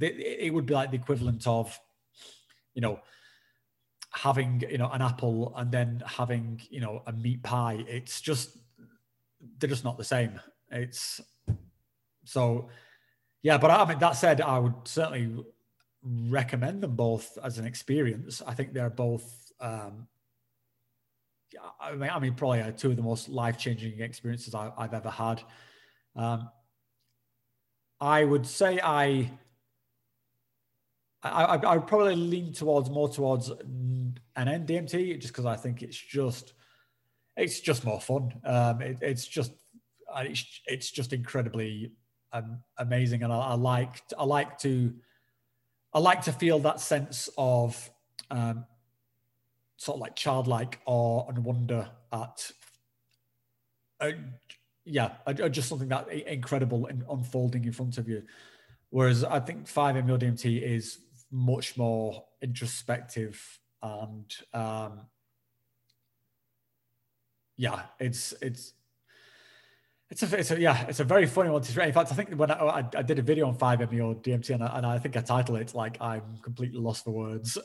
it would be like the equivalent of, you know, having, you know, an apple and then having, you know, a meat pie. It's just, they're just not the same. It's so, yeah, but I mean, that said, I would certainly recommend them both as an experience. I think they're both, um, I mean, I mean, probably uh, two of the most life-changing experiences I, I've ever had. Um, I would say I... I, I would probably lean towards more towards an N D M T, just because I think it's just it's just more fun. Um, it, it's just it's, it's just incredibly um, amazing, and I, I like I like to I like to feel that sense of um, sort of like childlike awe and wonder at uh, yeah, just something that incredible and unfolding in front of you. Whereas I think five M E O D M T is much more introspective, and um, yeah, it's it's it's a, it's a yeah, it's a very funny one to read. In fact, I think when I, I did a video on five M E O D M T, and I, and I think I titled it like I'm completely lost for words,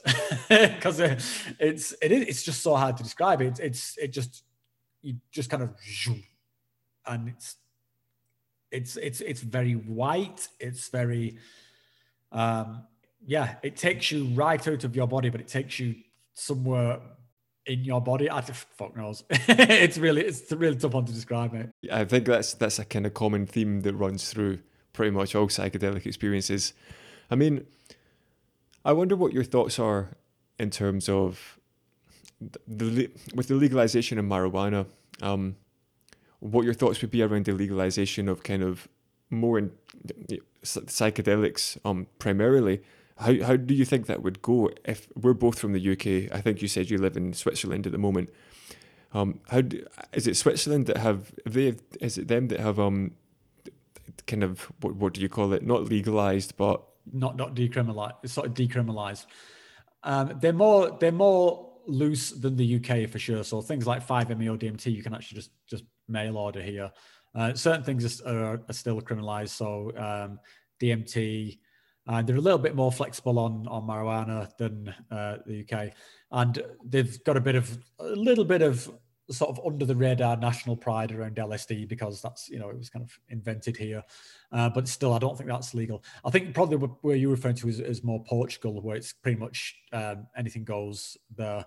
because it, it's it is it's just so hard to describe. It it's it just you just kind of, and it's it's it's it's very white. It's very um, yeah. It takes you right out of your body, but it takes you somewhere in your body. I just, fuck knows. it's really it's a really tough one to describe, mate. Yeah, I think that's that's a kind of common theme that runs through pretty much all psychedelic experiences. I mean, I wonder what your thoughts are in terms of the with the legalization of marijuana. Um, what your thoughts would be around the legalization of kind of more in, you know, psychedelics um, primarily. How how do you think that would go? If we're both from the U K, I think you said you live in Switzerland at the moment. Um, how do, is it Switzerland that have, have they? Is it them that have um, kind of, what, what do you call it? Not legalized, but not not decriminalized. It's sort of decriminalized. Um, they're more they're more loose than the U K for sure. So things like five M E O D M T, you can actually just just mail order here. Uh, certain things are, are still criminalized. So um, D M T. Uh, they're a little bit more flexible on, on marijuana than uh, the U K, and they've got a bit of a little bit of sort of under the radar national pride around L S D because that's, you know, it was kind of invented here, uh, but still I don't think that's legal. I think probably where you're referring to is, is more Portugal, where it's pretty much um, anything goes there.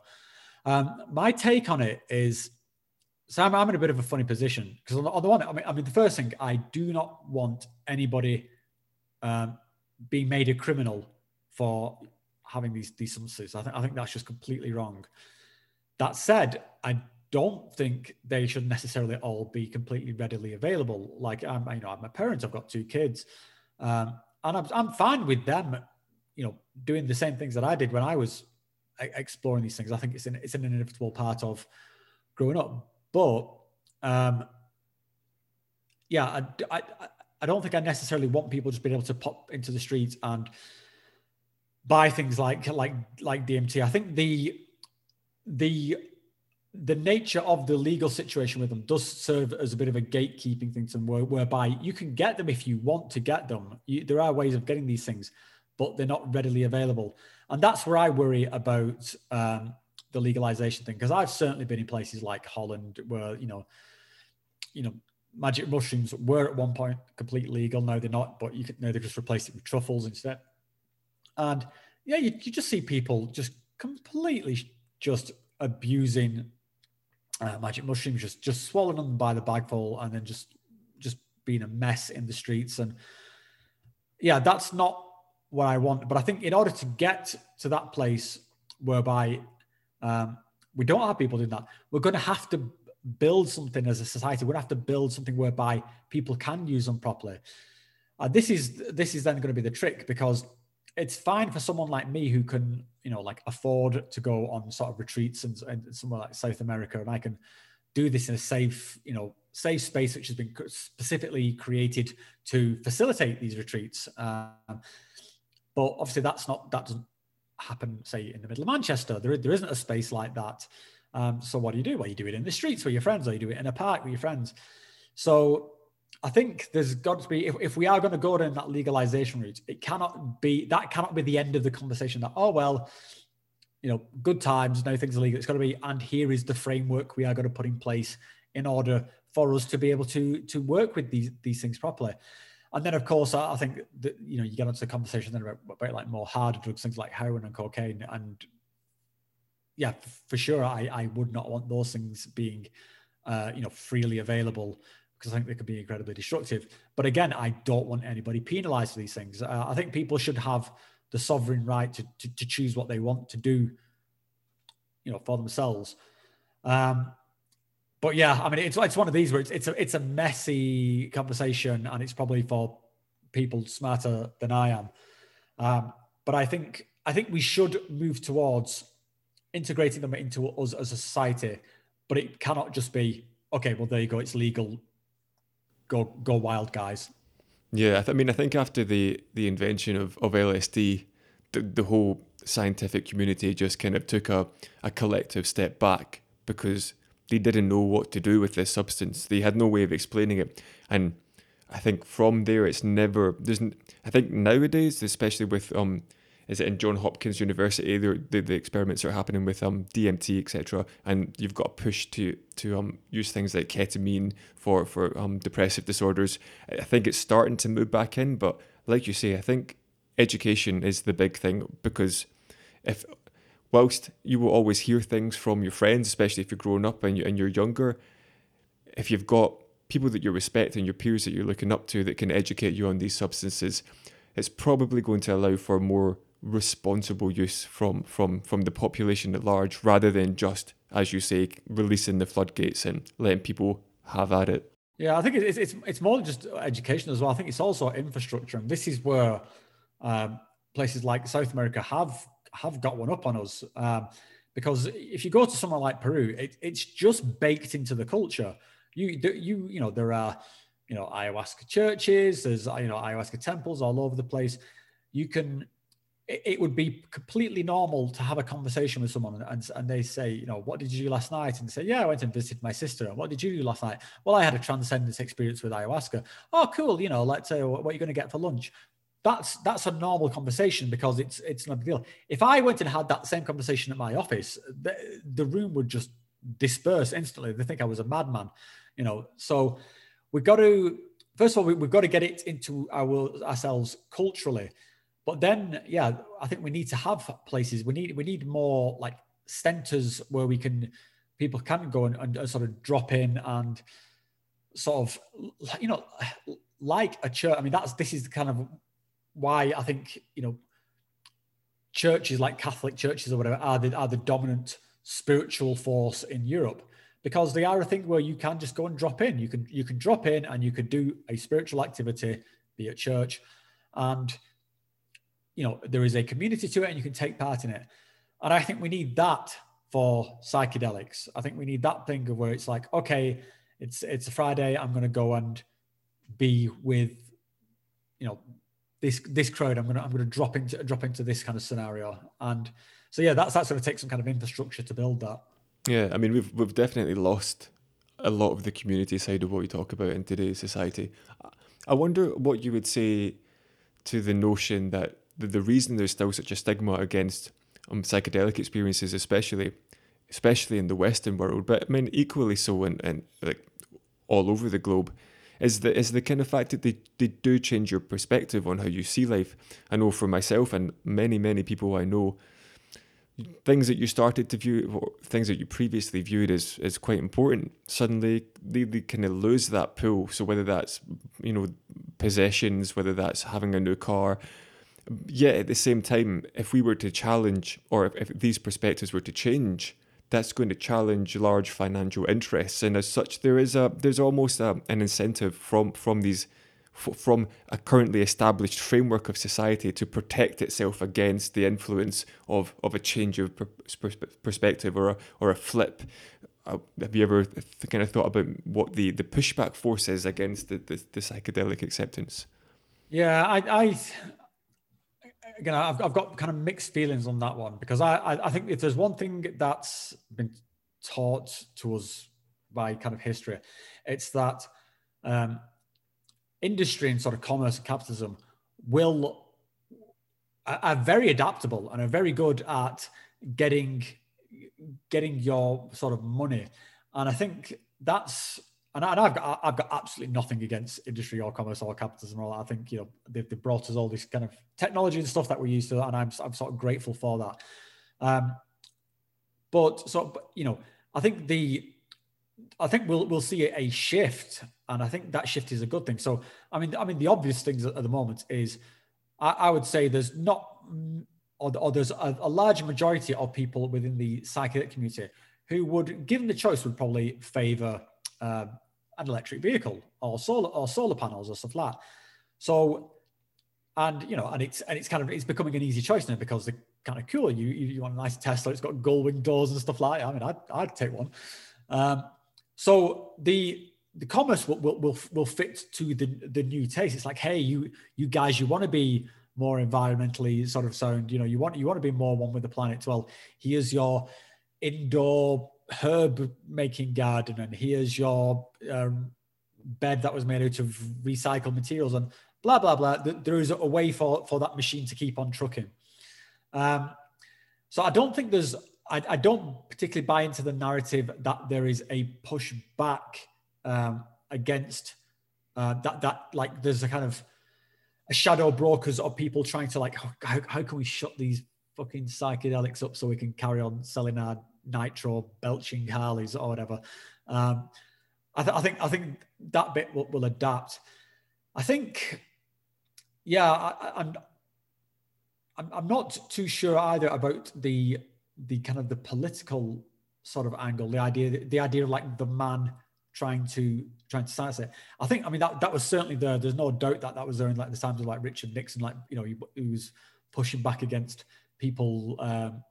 Um, my take on it is, so I'm, I'm in a bit of a funny position because on, on the one, I mean, I mean, the first thing, I do not want anybody Um, being made a criminal for having these these substances. I think I think that's just completely wrong. That said, I don't think they should necessarily all be completely readily available. Like I'm, you know, I'm a parent. I've got two kids, um, and I'm I'm fine with them, you know, doing the same things that I did when I was exploring these things. I think it's an it's an inevitable part of growing up. But um, yeah, I. I, I I don't think I necessarily want people just being able to pop into the streets and buy things like like like D M T. I think the the the nature of the legal situation with them does serve as a bit of a gatekeeping thing, whereby you can get them if you want to get them. You, there are ways of getting these things, but they're not readily available, and that's where I worry about um, the legalization thing, because I've certainly been in places like Holland where you know you know. magic mushrooms were at one point completely legal. No, they're not, but you can, no, they've just replaced it with truffles instead. And yeah, you, you just see people just completely just abusing uh, magic mushrooms, just just swallowing them by the bagful, and then just just being a mess in the streets. And yeah, that's not what I want. But I think in order to get to that place whereby um, we don't have people doing that, we're going to have to build something as a society. We'd have to build something whereby people can use them properly. Uh, this is this is then going to be the trick, because it's fine for someone like me who can, you know, like afford to go on sort of retreats and, and somewhere like South America, and I can do this in a safe, you know, safe space which has been specifically created to facilitate these retreats. Um, but obviously, that's not that doesn't happen. Say in the middle of Manchester, there there isn't a space like that. Um, so what do you do? Well, you do it in the streets with your friends, or you do it in a park with your friends. So I think there's got to be, if, if we are going to go down that legalization route, it cannot be, that cannot be the end of the conversation that, oh, well, you know, good times, no things illegal. It's got to be, and here is the framework we are going to put in place in order for us to be able to, to work with these, these things properly. And then, of course, I, I think that, you know, you get onto the conversation then about, about like more harder drugs, things like heroin and cocaine, and yeah, for sure, I, I would not want those things being, uh, you know, freely available, because I think they could be incredibly destructive. But again, I don't want anybody penalized for these things. Uh, I think people should have the sovereign right to, to, to choose what they want to do, you know, for themselves. Um, but yeah, I mean, it's it's one of these where it's it's a, it's a messy conversation, and it's probably for people smarter than I am. Um, but I think I think we should move towards integrating them into us as a society, but it cannot just be, okay, well, there you go, it's legal, go go wild, guys. Yeah, I, th- I mean, I think after the the invention of, of L S D, the, the whole scientific community just kind of took a, a collective step back, because they didn't know what to do with this substance. They had no way of explaining it. And I think from there, it's never, there's, I think nowadays, especially with, um. is it in John Hopkins University? The, the experiments are happening with um, D M T, et cetera, and you've got a push to to um, use things like ketamine for for um, depressive disorders. I think it's starting to move back in, but like you say, I think education is the big thing, because if whilst you will always hear things from your friends, especially if you're growing up and you, and you're younger, if you've got people that you respect and your peers that you're looking up to that can educate you on these substances, it's probably going to allow for more responsible use from from from the population at large, rather than just, as you say, releasing the floodgates and letting people have at it. Yeah, I think it's it's it's more than just education as well. I think it's also infrastructure, and this is where um, places like South America have have got one up on us, um, because if you go to somewhere like Peru, it, it's just baked into the culture. You you you know there are you know, ayahuasca churches, there's, you know, ayahuasca temples all over the place. You can, it, it would be completely normal to have a conversation with someone and, and they say, you know, what did you do last night? And they say, yeah, I went and visited my sister. And what did you do last night? Well, I had a transcendence experience with ayahuasca. Oh, cool. You know, let's say, what, what are you going to get for lunch? That's, that's a normal conversation because it's, it's not a big deal. If I went and had that same conversation at my office, the, the room would just disperse instantly. They think I was a madman, you know? So we've got to, first of all, we, we've got to get it into our ourselves culturally, but then, yeah, I think we need to have places. We need, we need more like centers where we can, people can go and, and, and sort of drop in and sort of, you know, like a church. I mean, that's, this is kind of why I think, you know, churches like Catholic churches or whatever are the, are the dominant spiritual force in Europe, because they are a thing where you can just go and drop in. You can, you can drop in and you can do a spiritual activity, be at church, and, you know, there is a community to it and you can take part in it. And I think we need that for psychedelics. I think we need that thing of where it's like, okay, it's, it's a Friday, I'm going to go and be with, you know, this, this crowd. I'm going to, I'm going to drop into, drop into this kind of scenario. And so, yeah, that's, that's going to take some kind of infrastructure to build that. Yeah. I mean, we've, we've definitely lost a lot of the community side of what we talk about in today's society. I wonder what you would say to the notion that the, the reason there's still such a stigma against um, psychedelic experiences, especially, especially in the Western world, but I mean, equally so in, in like all over the globe, is the, is the kind of fact that they, they do change your perspective on how you see life. I know for myself and many, many people I know, things that you started to view, things that you previously viewed as, as quite important, suddenly they, they kind of lose that pull. So whether that's, you know, possessions, whether that's having a new car, yet at the same time, if we were to challenge, or if, if these perspectives were to change, that's going to challenge large financial interests, and as such, there is a there's almost a, an incentive from from these f- from a currently established framework of society to protect itself against the influence of of a change of per- perspective or a, or a flip. Uh, have you ever th- kind of thought about what the, the pushback force is against the, the, the psychedelic acceptance? Yeah, I. I... Again, I've, I've got kind of mixed feelings on that one, because I, I, I think if there's one thing that's been taught to us by kind of history, it's that um, industry and sort of commerce and capitalism will are, are very adaptable and are very good at getting getting your sort of money. And I think that's, and, I, and I've got I've got absolutely nothing against industry or commerce or capitalism. Or I think, you know, they've, they've brought us all this kind of technology and stuff that we're used to, and I'm I'm sort of grateful for that. Um, but so but, you know, I think the I think we'll we'll see a shift, and I think that shift is a good thing. So I mean I mean the obvious things at the moment is I, I would say there's not or, or there's a, a large majority of people within the psychedelic community who would, given the choice, would probably favour Uh, an electric vehicle or solar or solar panels or stuff like that. So, and you know, and it's and it's kind of it's becoming an easy choice now because they're kind of cool. You you, you want a nice Tesla, it's got gull wing doors and stuff like that. I mean, I'd I'd take one. Um, so the the commerce will will will, will fit to the, the new taste. It's like, hey, you you guys, you want to be more environmentally sort of sound. You know, you want you want to be more one with the planet. Well, here's your indoor herb making garden, and here's your um, bed that was made out of recycled materials, and blah blah blah. There is a way for for that machine to keep on trucking. Um, so I don't think there's, I, I don't particularly buy into the narrative that there is a pushback um, against uh, that. That like there's a kind of a shadow brokers of people trying to like, oh, how, how can we shut these fucking psychedelics up so we can carry on selling our nitro belching Harleys or whatever. Um, I, th- I think I think that bit will, will adapt. I think, yeah, I, I'm I'm not too sure either about the the kind of the political sort of angle. The idea the idea of like the man trying to trying to silence it. I think I mean that that was certainly there. There's no doubt that that was there in like the times of like Richard Nixon, like you know he, he was pushing back against people. Um,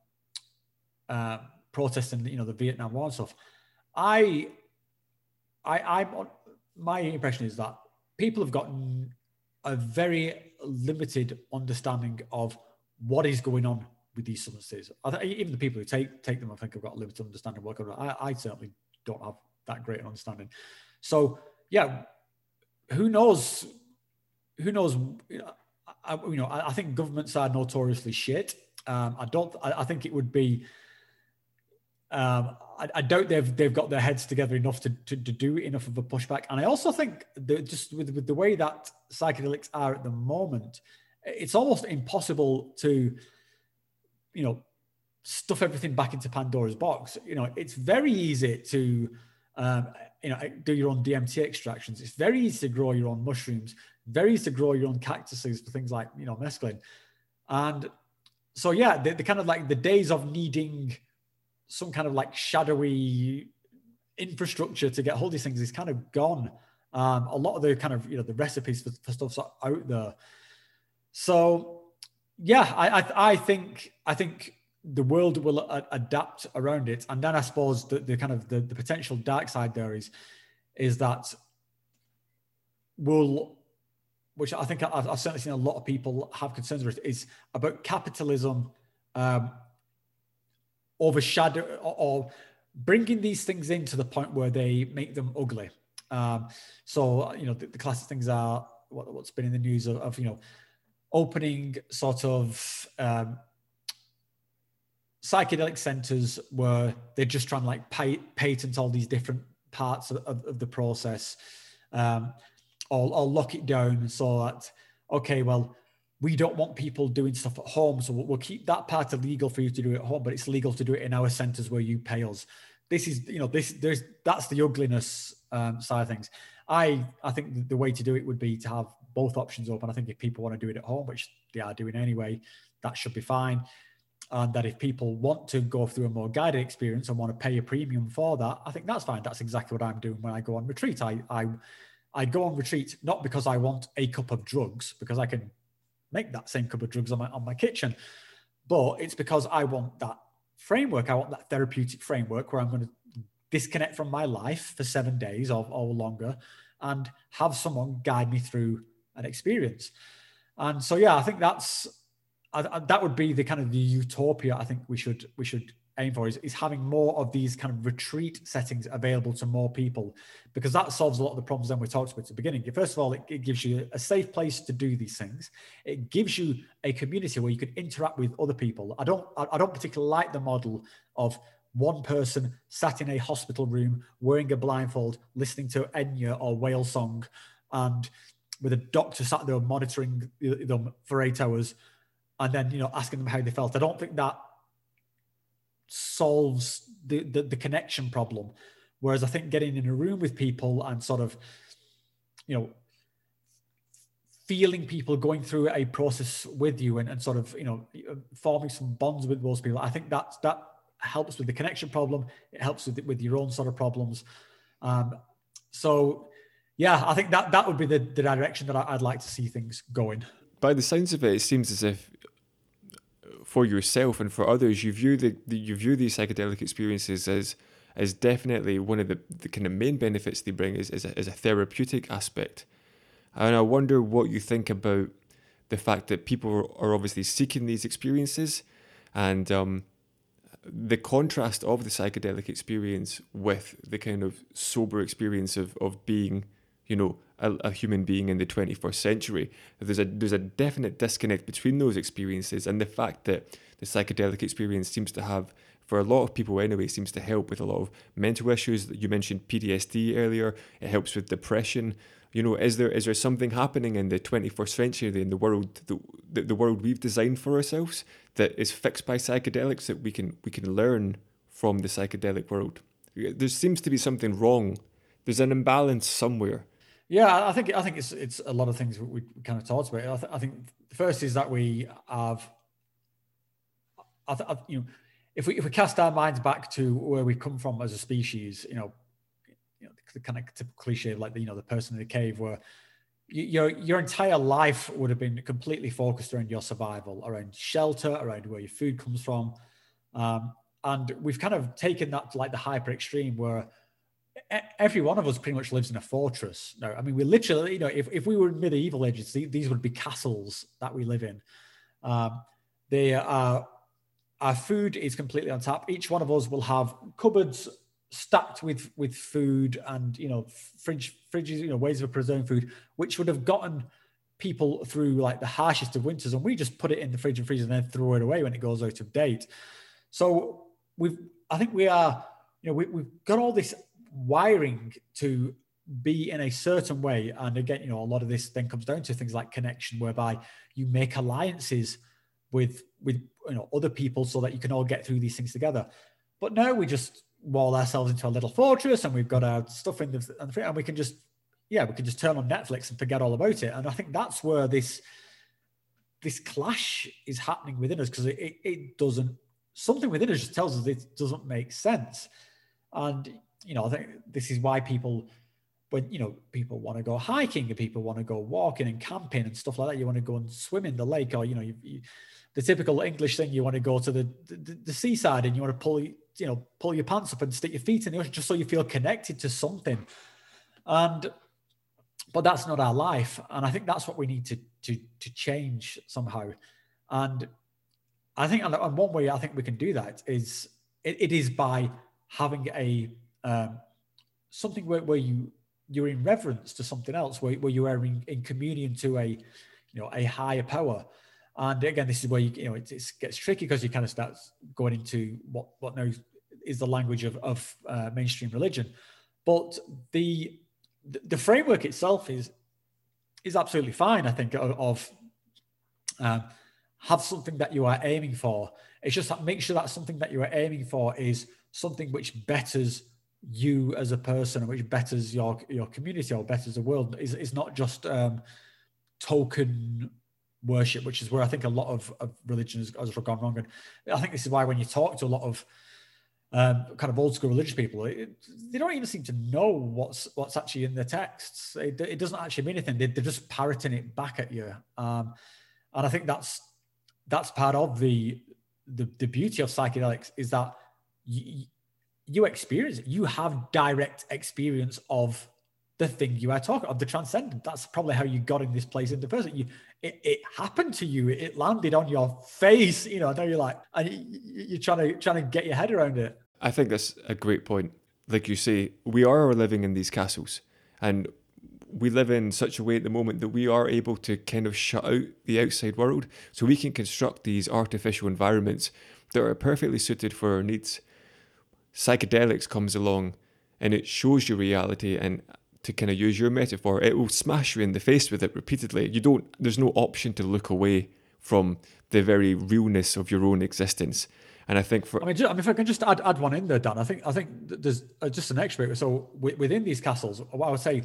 uh, protesting, you know, the Vietnam War and stuff. I, I, I'm, my impression is that people have got a very limited understanding of what is going on with these substances. I th even the people who take take them, I think, have got a limited understanding of what goes on. I, I certainly don't have that great an understanding. So yeah, who knows? Who knows? You know, I, you know, I, I think governments are notoriously shit. Um, I don't. I, I think it would be. Um, I, I doubt they've they've got their heads together enough to, to to do enough of a pushback. And I also think that just with with the way that psychedelics are at the moment, it's almost impossible to, you know, stuff everything back into Pandora's box. You know, it's very easy to, um, you know, do your own D M T extractions. It's very easy to grow your own mushrooms. Very easy to grow your own cactuses for things like, you know, mescaline. And so, yeah, the, the kind of like the days of needing some kind of like shadowy infrastructure to get hold of these things is kind of gone. Um, a lot of the kind of, you know, the recipes for, for stuff's out there. So, yeah, I, I, I think I think the world will a adapt around it. And then I suppose the, the kind of the, the potential dark side there is, is that we'll... which I think I've, I've certainly seen a lot of people have concerns with, is about capitalism um, overshadow or, or bringing these things in to the point where they make them ugly. Um, so, you know, the, the classic things are what, what's been in the news of, of you know, opening sort of um, psychedelic centers where they're just trying to like pay, patent all these different parts of, of, of the process. Um, I'll, I'll lock it down so that, okay, well, we don't want people doing stuff at home, so we'll, we'll keep that part illegal for you to do at home, but it's legal to do it in our centers where you pay us. This is, you know, this there's that's the ugliness um, side of things. I I think the way to do it would be to have both options open. I think if people want to do it at home, which they are doing anyway, that should be fine. And that if people want to go through a more guided experience and want to pay a premium for that, I think that's fine. That's exactly what I'm doing when I go on retreat. I I I go on retreat, not because I want a cup of drugs, because I can make that same cup of drugs on my, on my kitchen, but it's because I want that framework. I want that therapeutic framework where I'm going to disconnect from my life for seven days or, or longer and have someone guide me through an experience. And so, yeah, I think that's, I, I, that would be the kind of the utopia I think we should, we should aim for is, is having more of these kind of retreat settings available to more people, because that solves a lot of the problems then we talked about at the beginning. First of all, it, it gives you a safe place to do these things. It gives you a community where you can interact with other people. I don't, I don't particularly like the model of one person sat in a hospital room wearing a blindfold, listening to Enya or whale song, and with a doctor sat there monitoring them for eight hours and then, you know, asking them how they felt. I don't think that solves the, the the connection problem, whereas I think getting in a room with people and sort of, you know, feeling people going through a process with you and, and sort of, you know, forming some bonds with those people, I think that that helps with the connection problem. It helps with with your own sort of problems. Um, so yeah, I think that that would be the, the direction that I, I'd like to see things going. By the sounds of it, it seems as if for yourself and for others, you view the, the you view these psychedelic experiences as as definitely one of the, the kind of main benefits they bring is, is, a, is a therapeutic aspect. And I wonder what you think about the fact that people are obviously seeking these experiences and um, the contrast of the psychedelic experience with the kind of sober experience of, of being, you know, a, a human being in the twenty-first century. There's a there's a definite disconnect between those experiences, and the fact that the psychedelic experience seems to have, for a lot of people anyway, seems to help with a lot of mental issues. You mentioned P T S D earlier. It helps with depression. You know, is there is there something happening in the twenty-first century in the world, the, the the world we've designed for ourselves, that is fixed by psychedelics that we can we can learn from the psychedelic world? There seems to be something wrong. There's an imbalance somewhere. Yeah, I think I think it's it's a lot of things we kind of talked about. I, th I think the first is that we have, I th I, you know, if we if we cast our minds back to where we come from as a species, you know, you know, the kind of typical cliche of like the, you know, the person in the cave, where you, your your entire life would have been completely focused around your survival, around shelter, around where your food comes from, um, and we've kind of taken that to like the hyper extreme where every one of us pretty much lives in a fortress now. I mean, we literally, you know, if, if we were in medieval ages, these would be castles that we live in. Um, they are, our food is completely on tap. Each one of us will have cupboards stacked with, with food and, you know, fridge, fridges, you know, ways of preserving food, which would have gotten people through like the harshest of winters. And we just put it in the fridge and freezer and then throw it away when it goes out of date. So we've, I think we are, you know, we, we've got all this wiring to be in a certain way. And again, you know, a lot of this then comes down to things like connection, whereby you make alliances with, with, you know, other people so that you can all get through these things together. But now we just wall ourselves into a little fortress and we've got our stuff in the, and we can just, yeah, we can just turn on Netflix and forget all about it. And I think that's where this, this clash is happening within us, because it, it, it doesn't, something within us just tells us it doesn't make sense. And, you know, I think this is why people, when, you know, people want to go hiking and people want to go walking and camping and stuff like that. You want to go and swim in the lake, or, you know, you, you, the typical English thing, you want to go to the, the, the seaside and you want to pull, you know, pull your pants up and stick your feet in the ocean just so you feel connected to something. And, but that's not our life. And I think that's what we need to, to, to change somehow. And I think, and one way I think we can do that is, it, it is by having a, um, something where, where you, you're in reverence to something else, where, where you are in, in communion to a, you know, a higher power. And again, this is where, you, you know, it, it gets tricky, because you kind of start going into what, what now is the language of, of uh, mainstream religion. But the, the framework itself is, is absolutely fine, I think, of, um, have something that you are aiming for. It's just that make sure that something that you are aiming for is something which betters you as a person, and which betters your, your community, or betters the world. It's, it's not just um, token worship, which is where I think a lot of, of religion has, has gone wrong. And I think this is why when you talk to a lot of um, kind of old school religious people, it, they don't even seem to know what's, what's actually in the texts. It, it doesn't actually mean anything. They, they're just parroting it back at you. Um, and I think that's, that's part of the, the, the beauty of psychedelics, is that you, you experience it. You have direct experience of the thing you are talking of, the transcendent. That's probably how you got in this place in the person. You, it, it happened to you. It landed on your face. You know, I know you're like, and you're trying to trying to get your head around it. I think that's a great point. Like you say, we are living in these castles, and we live in such a way at the moment that we are able to kind of shut out the outside world, so we can construct these artificial environments that are perfectly suited for our needs. Psychedelics comes along and it shows you reality, and to kind of use your metaphor, it will smash you in the face with it repeatedly. You don't, there's no option to look away from the very realness of your own existence. And I think for, I mean, just, I mean if I can just add, add one in there, Dan, I think, I think there's just an extra, so within these castles, I would say,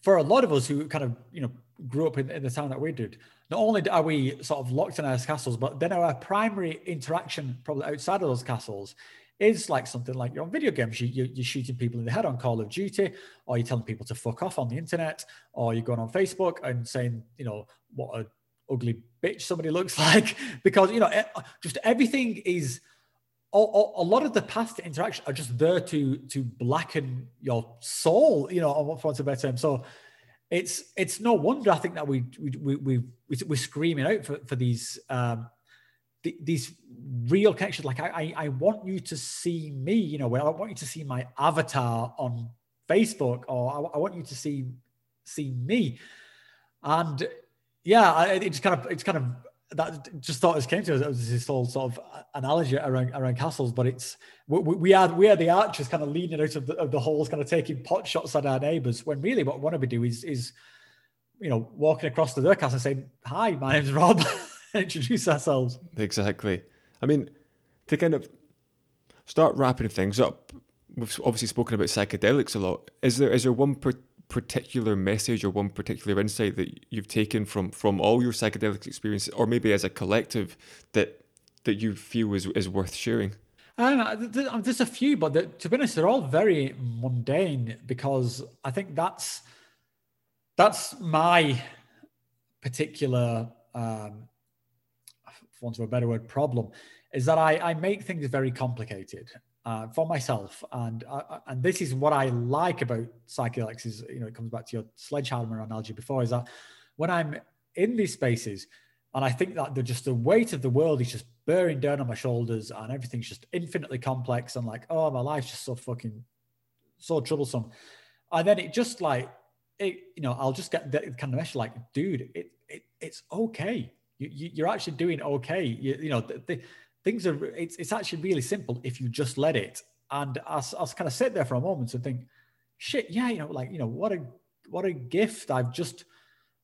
for a lot of us who kind of, you know, grew up in, in the town that we did, not only are we sort of locked in our castles, but then our primary interaction probably outside of those castles is like something like you're on video games. You, you, you're shooting people in the head on Call of Duty, or you're telling people to fuck off on the internet, or you're going on Facebook and saying, you know, what an ugly bitch somebody looks like, because, you know, it, just everything is, all, all, a lot of the paths to interaction are just there to to blacken your soul, you know, for want of a better term. So it's it's no wonder, I think, that we we we we're screaming out for for these um, th- these real connections. Like I, I I want you to see me, you know, I want you to see my avatar on Facebook, or I, I want you to see see me, and yeah, I, it just kind of it's kind of. That just thought this came to us. It was this whole sort of analogy around around castles, but it's we, we are we are the archers kind of leaning out of the, of the holes, kind of taking pot shots at our neighbours. When really, what we want to be doing is is you know walking across to their castle and saying, "Hi, my name's Rob," introduce ourselves. Exactly. I mean, to kind of start wrapping things up, we've obviously spoken about psychedelics a lot. Is there is there one per- particular message or one particular insight that you've taken from from all your psychedelic experiences, or maybe as a collective, that that you feel is, is worth sharing? Um, there's a few, but the, to be honest, they're all very mundane, because I think that's that's my particular, um, for want of a better word, problem, is that I, I make things very complicated. uh, for myself. And uh, and this is what I like about psychedelics is, you know, it comes back to your sledgehammer analogy before, is that when I'm in these spaces, and I think that the just the weight of the world is just bearing down on my shoulders, and everything's just infinitely complex, and like, oh, my life's just so fucking so troublesome. And then it just like, it, you know, I'll just get that kind of message like, dude, it, it it's okay. You, you, you're actually doing okay. You, you know, the, the, things are, it's, it's actually really simple if you just let it. And I'll, I'll kind of sit there for a moment and think, shit, yeah, you know, like, you know, what a, what a gift. I've just,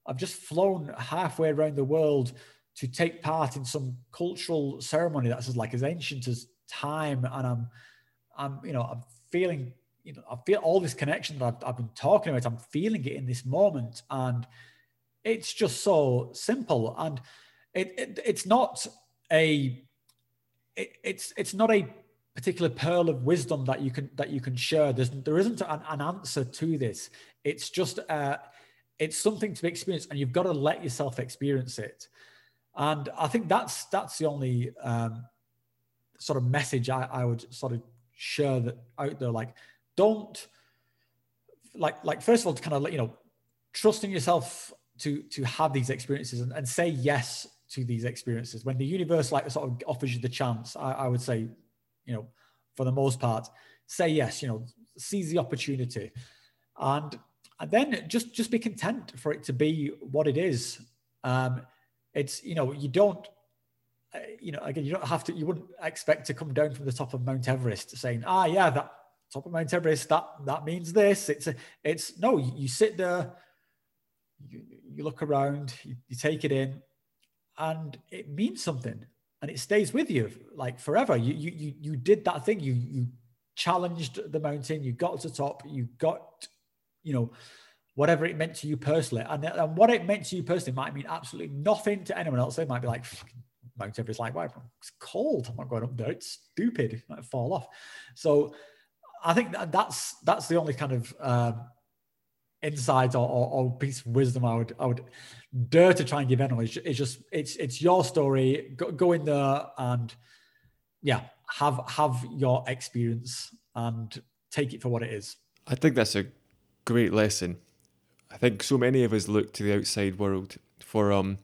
I've just flown halfway around the world to take part in some cultural ceremony that's as like as ancient as time. And I'm, I'm, you know, I'm feeling, you know, I feel all this connection that I've, I've been talking about. I'm feeling it in this moment, and it's just so simple. And it, it it's not a, it, it's it's not a particular pearl of wisdom that you can that you can share. There's there isn't an, an answer to this. It's just uh, it's something to be experienced, and you've got to let yourself experience it. And I think that's that's the only um, sort of message I, I would sort of share that out there, like. Don't like like first of all, to kind of, you know, trusting yourself to to have these experiences and, and say yes to these experiences. When the universe like sort of offers you the chance, I, I would say, you know, for the most part, say yes. You know, seize the opportunity, and and then just just be content for it to be what it is. Um, it's you know you don't. You know, again, you don't have to. You wouldn't expect to come down from the top of Mount Everest saying, ah, yeah, that. Top of Mount Everest, that, that means this. It's, a, it's no, you, you sit there, you, you look around, you, you take it in, and it means something, and it stays with you like forever. You, you, you, you did that thing. You, you challenged the mountain, you got to the top, you got, you know, whatever it meant to you personally. And, and what it meant to you personally might mean absolutely nothing to anyone else. They might be like, Mount Everest, like, wow, it's cold. I'm not going up there. It's stupid. It might fall off. So, I think that that's that's the only kind of um, insight or, or, or piece of wisdom I would I would dare to try and give anyone. It's, it's just it's it's your story. Go, go in there and yeah, have have your experience and take it for what it is. I think that's a great lesson. I think so many of us look to the outside world for um,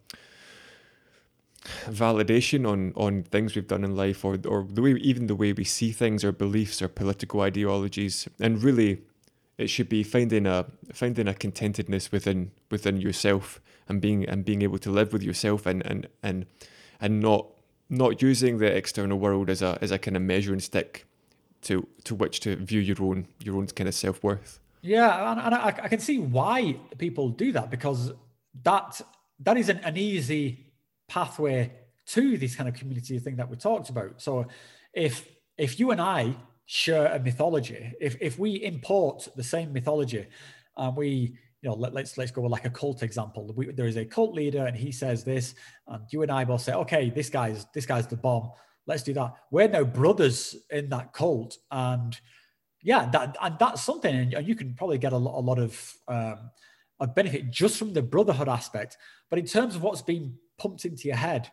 validation on on things we've done in life, or or the way even the way we see things, or beliefs, or political ideologies, and really, it should be finding a finding a contentedness within within yourself, and being and being able to live with yourself, and and and, and not not using the external world as a as a kind of measuring stick to to which to view your own your own kind of self-worth. Yeah, and, and I, I can see why people do that, because that that isn't an easy pathway to this kind of community thing that we talked about. So if if you and I share a mythology, if if we import the same mythology, and we, you know, let, let's let's go with like a cult example. We, there is a cult leader and he says this, and you and I both say, okay, this guy's this guy's the bomb. Let's do that. We're now brothers in that cult, and yeah, that and that's something. And you can probably get a lot a lot of um, a benefit just from the brotherhood aspect. But in terms of what's been pumped into your head,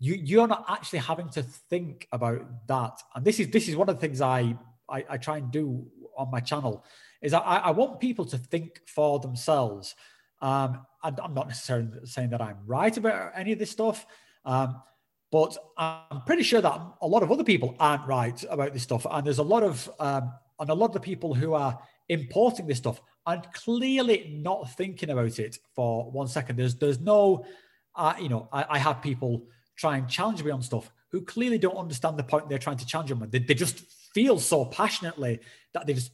you you're not actually having to think about that. And this is this is one of the things I I, I try and do on my channel, is I, I want people to think for themselves. Um, and I'm not necessarily saying that I'm right about any of this stuff, um, but I'm pretty sure that a lot of other people aren't right about this stuff. And there's a lot of um, and a lot of the people who are importing this stuff and clearly not thinking about it for one second. There's there's no Uh, you know, I, I have people try and challenge me on stuff who clearly don't understand the point they're trying to challenge them on. They, they just feel so passionately that they just,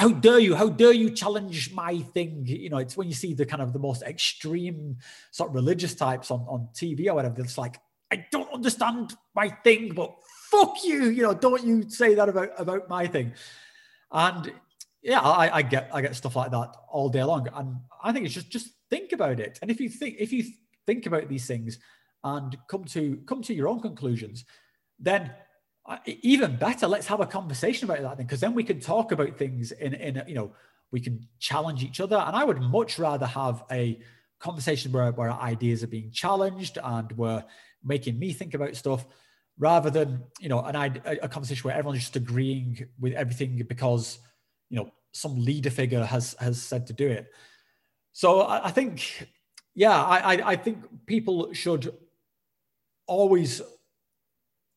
how dare you, how dare you challenge my thing? You know, it's when you see the kind of the most extreme sort of religious types on, on T V or whatever, they're just like, I don't understand my thing, but fuck you, you know, don't you say that about, about my thing. And yeah, I, I get I get stuff like that all day long. And I think it's just just think about it. And if you think if you think about these things and come to come to your own conclusions, then even better, let's have a conversation about that thing, because then we can talk about things in, in a, you know, we can challenge each other. And I would much rather have a conversation where, where ideas are being challenged and where making me think about stuff rather than, you know, an idea, a conversation where everyone's just agreeing with everything because, you know, some leader figure has has said to do it. So I, I think, yeah, I, I I think people should always,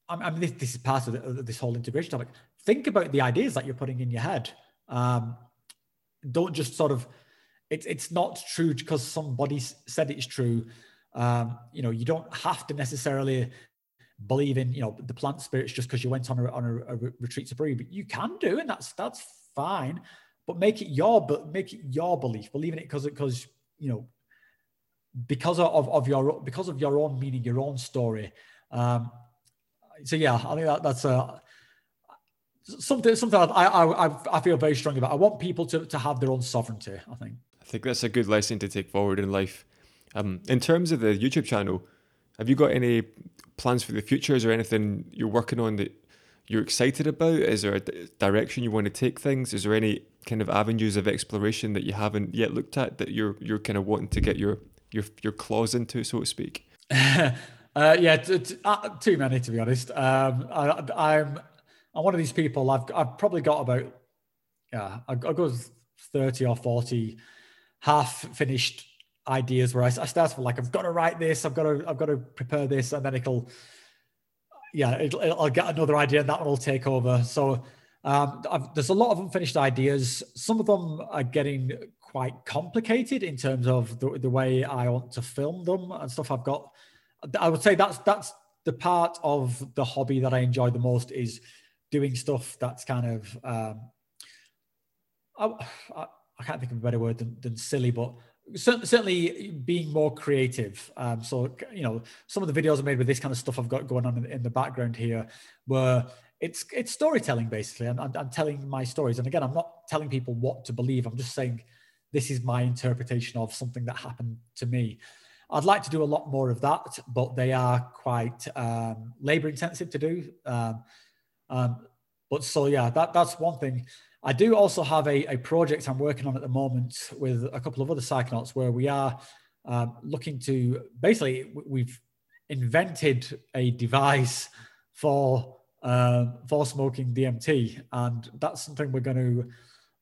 I mean, this, this is part of the, this whole integration topic. Think about the ideas that you're putting in your head. Um, don't just sort of, it's it's not true because somebody said it's true. Um, you know, you don't have to necessarily believe in, you know, the plant spirits just because you went on a, on a, a retreat to Peru, but you can do, and that's that's fine. But make it your, but make it your belief. Believe in it because because you know because of of your because of your own meaning, your own story. Um, so yeah, I think that that's a something something I I I feel very strongly about. I want people to to have their own sovereignty. I think I think that's a good lesson to take forward in life. Um, in terms of the YouTube channel, have you got any plans for the future? Is there anything you're working on that you're excited about? Is there a d- direction you want to take things? Is there any kind of avenues of exploration that you haven't yet looked at that you're you're kind of wanting to get your your your claws into, so to speak? uh, yeah, t- t- uh, too many, to be honest. Um, I, I'm I'm one of these people. I've I've probably got about yeah, I go thirty or forty half finished ideas where I, I start with like, I've got to write this, I've got to, I've got to prepare this, and then it'll, yeah, it'll, it'll, I'll get another idea, and that one will take over. So um, I've, there's a lot of unfinished ideas. Some of them are getting quite complicated in terms of the, the way I want to film them and stuff. I've got, I would say that's that's the part of the hobby that I enjoy the most, is doing stuff that's kind of, um, I, I, I can't think of a better word than, than silly, but certainly being more creative. Um, so, you know, some of the videos I made with this kind of stuff I've got going on in the background here, where it's it's storytelling, basically. I'm, I'm, I'm telling my stories. And again, I'm not telling people what to believe. I'm just saying, this is my interpretation of something that happened to me. I'd like to do a lot more of that, but they are quite um, labor intensive to do. Um, um, but so, yeah, that that's one thing. I do also have a, a project I'm working on at the moment with a couple of other psychonauts, where we are uh, looking to, basically, we've invented a device for uh, for smoking D M T, and that's something we're going to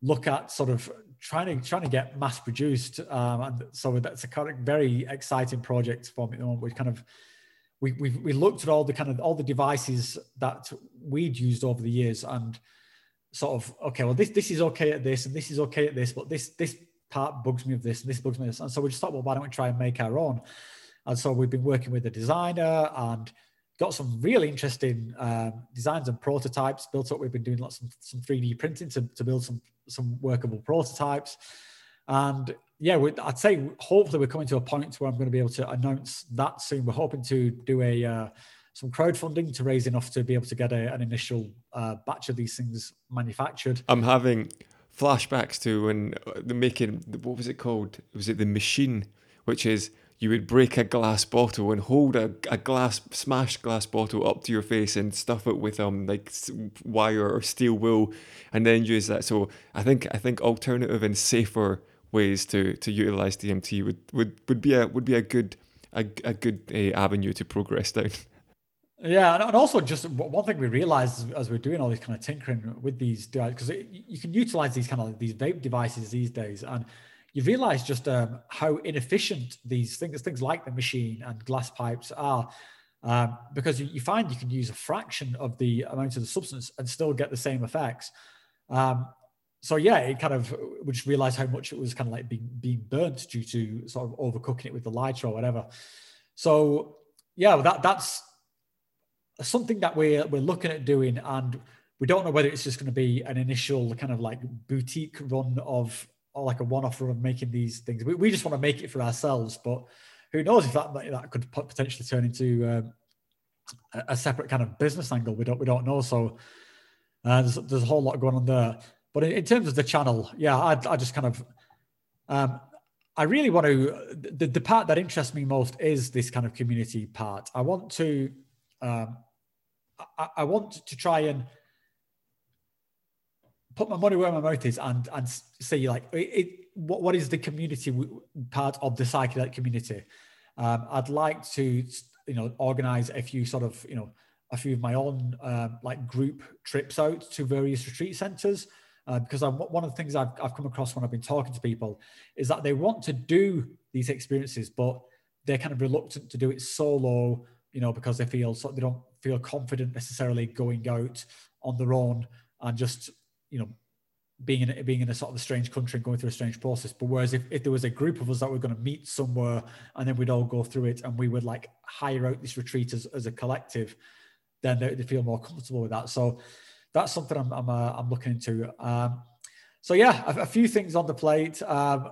look at, sort of trying to trying to get mass produced. Um, and so that's a very exciting project for me. We kind of we we we looked at all the kind of all the devices that we'd used over the years, and sort of, okay, well, this this is okay at this, and this is okay at this, but this this part bugs me of this, and this bugs me of this. And so we just thought, well, why don't we try and make our own? And so we've been working with a designer and got some really interesting um, designs and prototypes built up. We've been doing lots of some three D printing to, to build some some workable prototypes. And yeah, we, I'd say hopefully we're coming to a point where I'm going to be able to announce that soon. We're hoping to do a uh, some crowdfunding to raise enough to be able to get a, an initial uh, batch of these things manufactured. I'm having flashbacks to when the making, what was it called? Was it the machine? Which is, you would break a glass bottle and hold a, a glass, smashed glass bottle up to your face and stuff it with um like wire or steel wool, and then use that. So I think I think alternative and safer ways to to utilize D M T would would, would be a would be a good a, a good uh, avenue to progress down. Yeah, and also just one thing we realized as we're doing all this kind of tinkering with these, because you can utilize these kind of these vape devices these days, and you realize just um, how inefficient these things, things like the machine and glass pipes are, um, because you, you find you can use a fraction of the amount of the substance and still get the same effects. Um, so yeah, it kind of, we just realized how much it was kind of like being, being burnt due to sort of overcooking it with the lighter or whatever. So yeah, that that's something that we're we're looking at doing, and we don't know whether it's just going to be an initial kind of like boutique run of, or like a one-off run of making these things. We, we just want to make it for ourselves, but who knows if that that could potentially turn into um, a, a separate kind of business angle. We don't we don't know. So uh, there's there's a whole lot going on there. But in, in terms of the channel, yeah, I I just kind of um, I really want to. The, the part that interests me most is this kind of community part. I want to. Um, I, I want to try and put my money where my mouth is, and and say like, it, it, what what is the community part of the psychedelic community? Um, I'd like to, you know, organize a few sort of, you know, a few of my own uh, like group trips out to various retreat centers, uh, because I'm, one of the things I've, I've come across when I've been talking to people is that they want to do these experiences, but they're kind of reluctant to do it solo, you know, because they feel so they don't feel confident necessarily going out on their own and just, you know, being in, being in a sort of a strange country and going through a strange process. But whereas if, if there was a group of us that were going to meet somewhere and then we'd all go through it and we would like hire out this retreat as, as a collective, then they, they feel more comfortable with that. So that's something I'm, I'm, uh, I'm looking into. Um, so yeah, a, a few things on the plate. Um,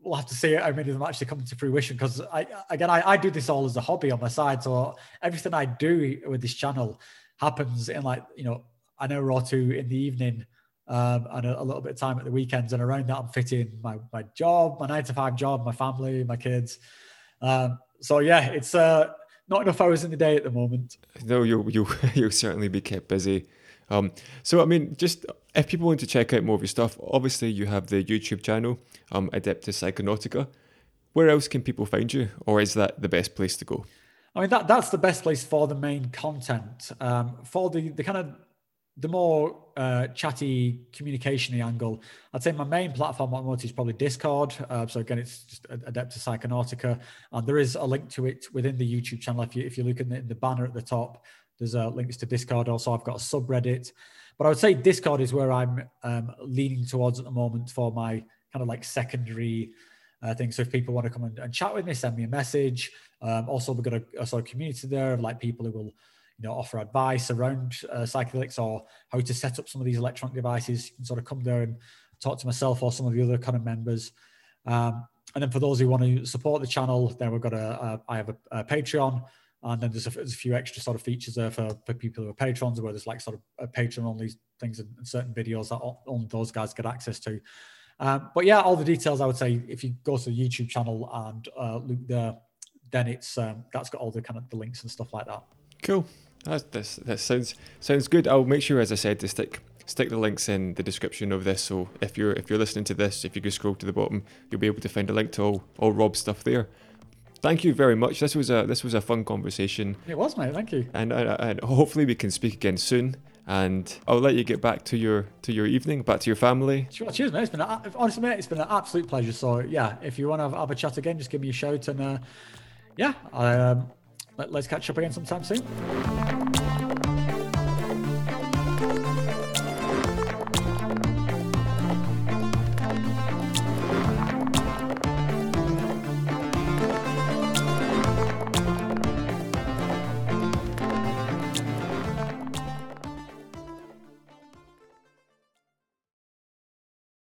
we'll have to see how many of them actually come to fruition, because I, again, I, I do this all as a hobby on my side. So everything I do with this channel happens in like, you know, an hour or two in the evening, Um, and a, a little bit of time at the weekends, and around that I'm fitting my, my job, my nine to five job, my family, my kids. Um, so yeah, it's uh, not enough hours in the day at the moment. No, you you you'll certainly be kept busy. Um, so I mean, just if people want to check out more of your stuff, obviously you have the YouTube channel, um, Adeptus Psychonautica. Where else can people find you, or is that the best place to go? I mean, that that's the best place for the main content. Um, for the the kind of the more uh, chatty, communication-y angle, I'd say my main platform at the moment is probably Discord. Uh, so again, it's just Adeptus Psychonautica. And there is a link to it within the YouTube channel. If you, if you look in the, in the banner at the top, there's uh, links to Discord. Also, I've got a subreddit. But I would say Discord is where I'm um, leaning towards at the moment for my kind of like secondary uh, thing. So if people want to come and, and chat with me, send me a message. Um, also, we've got a, a sort of community there of like people who will, you know, offer advice around uh, psychedelics or how to set up some of these electronic devices. You can sort of come there and talk to myself or some of the other kind of members. Um, and then for those who want to support the channel, then we've got a, a I have a, a Patreon, and then there's a, there's a few extra sort of features there for, for people who are patrons, where there's like sort of a Patreon only things and certain videos that only those guys get access to. Um, but yeah, all the details, I would say, if you go to the YouTube channel and uh, look there, then it's um, that's got all the kind of the links and stuff like that. Cool. That's, that's, that sounds sounds good. I'll make sure, as I said, to stick stick the links in the description of this. So if you're if you're listening to this, if you just scroll to the bottom, you'll be able to find a link to all, all Rob's stuff there. Thank you very much. This was a this was a fun conversation. It was, mate. Thank you. And and, and hopefully we can speak again soon. And I'll let you get back to your to your evening, back to your family. Sure, cheers, mate. It's been a, honestly, mate, it's been an absolute pleasure. So yeah, if you want to have, have a chat again, just give me a shout. And uh, yeah, I. Um, Let's catch up again sometime soon.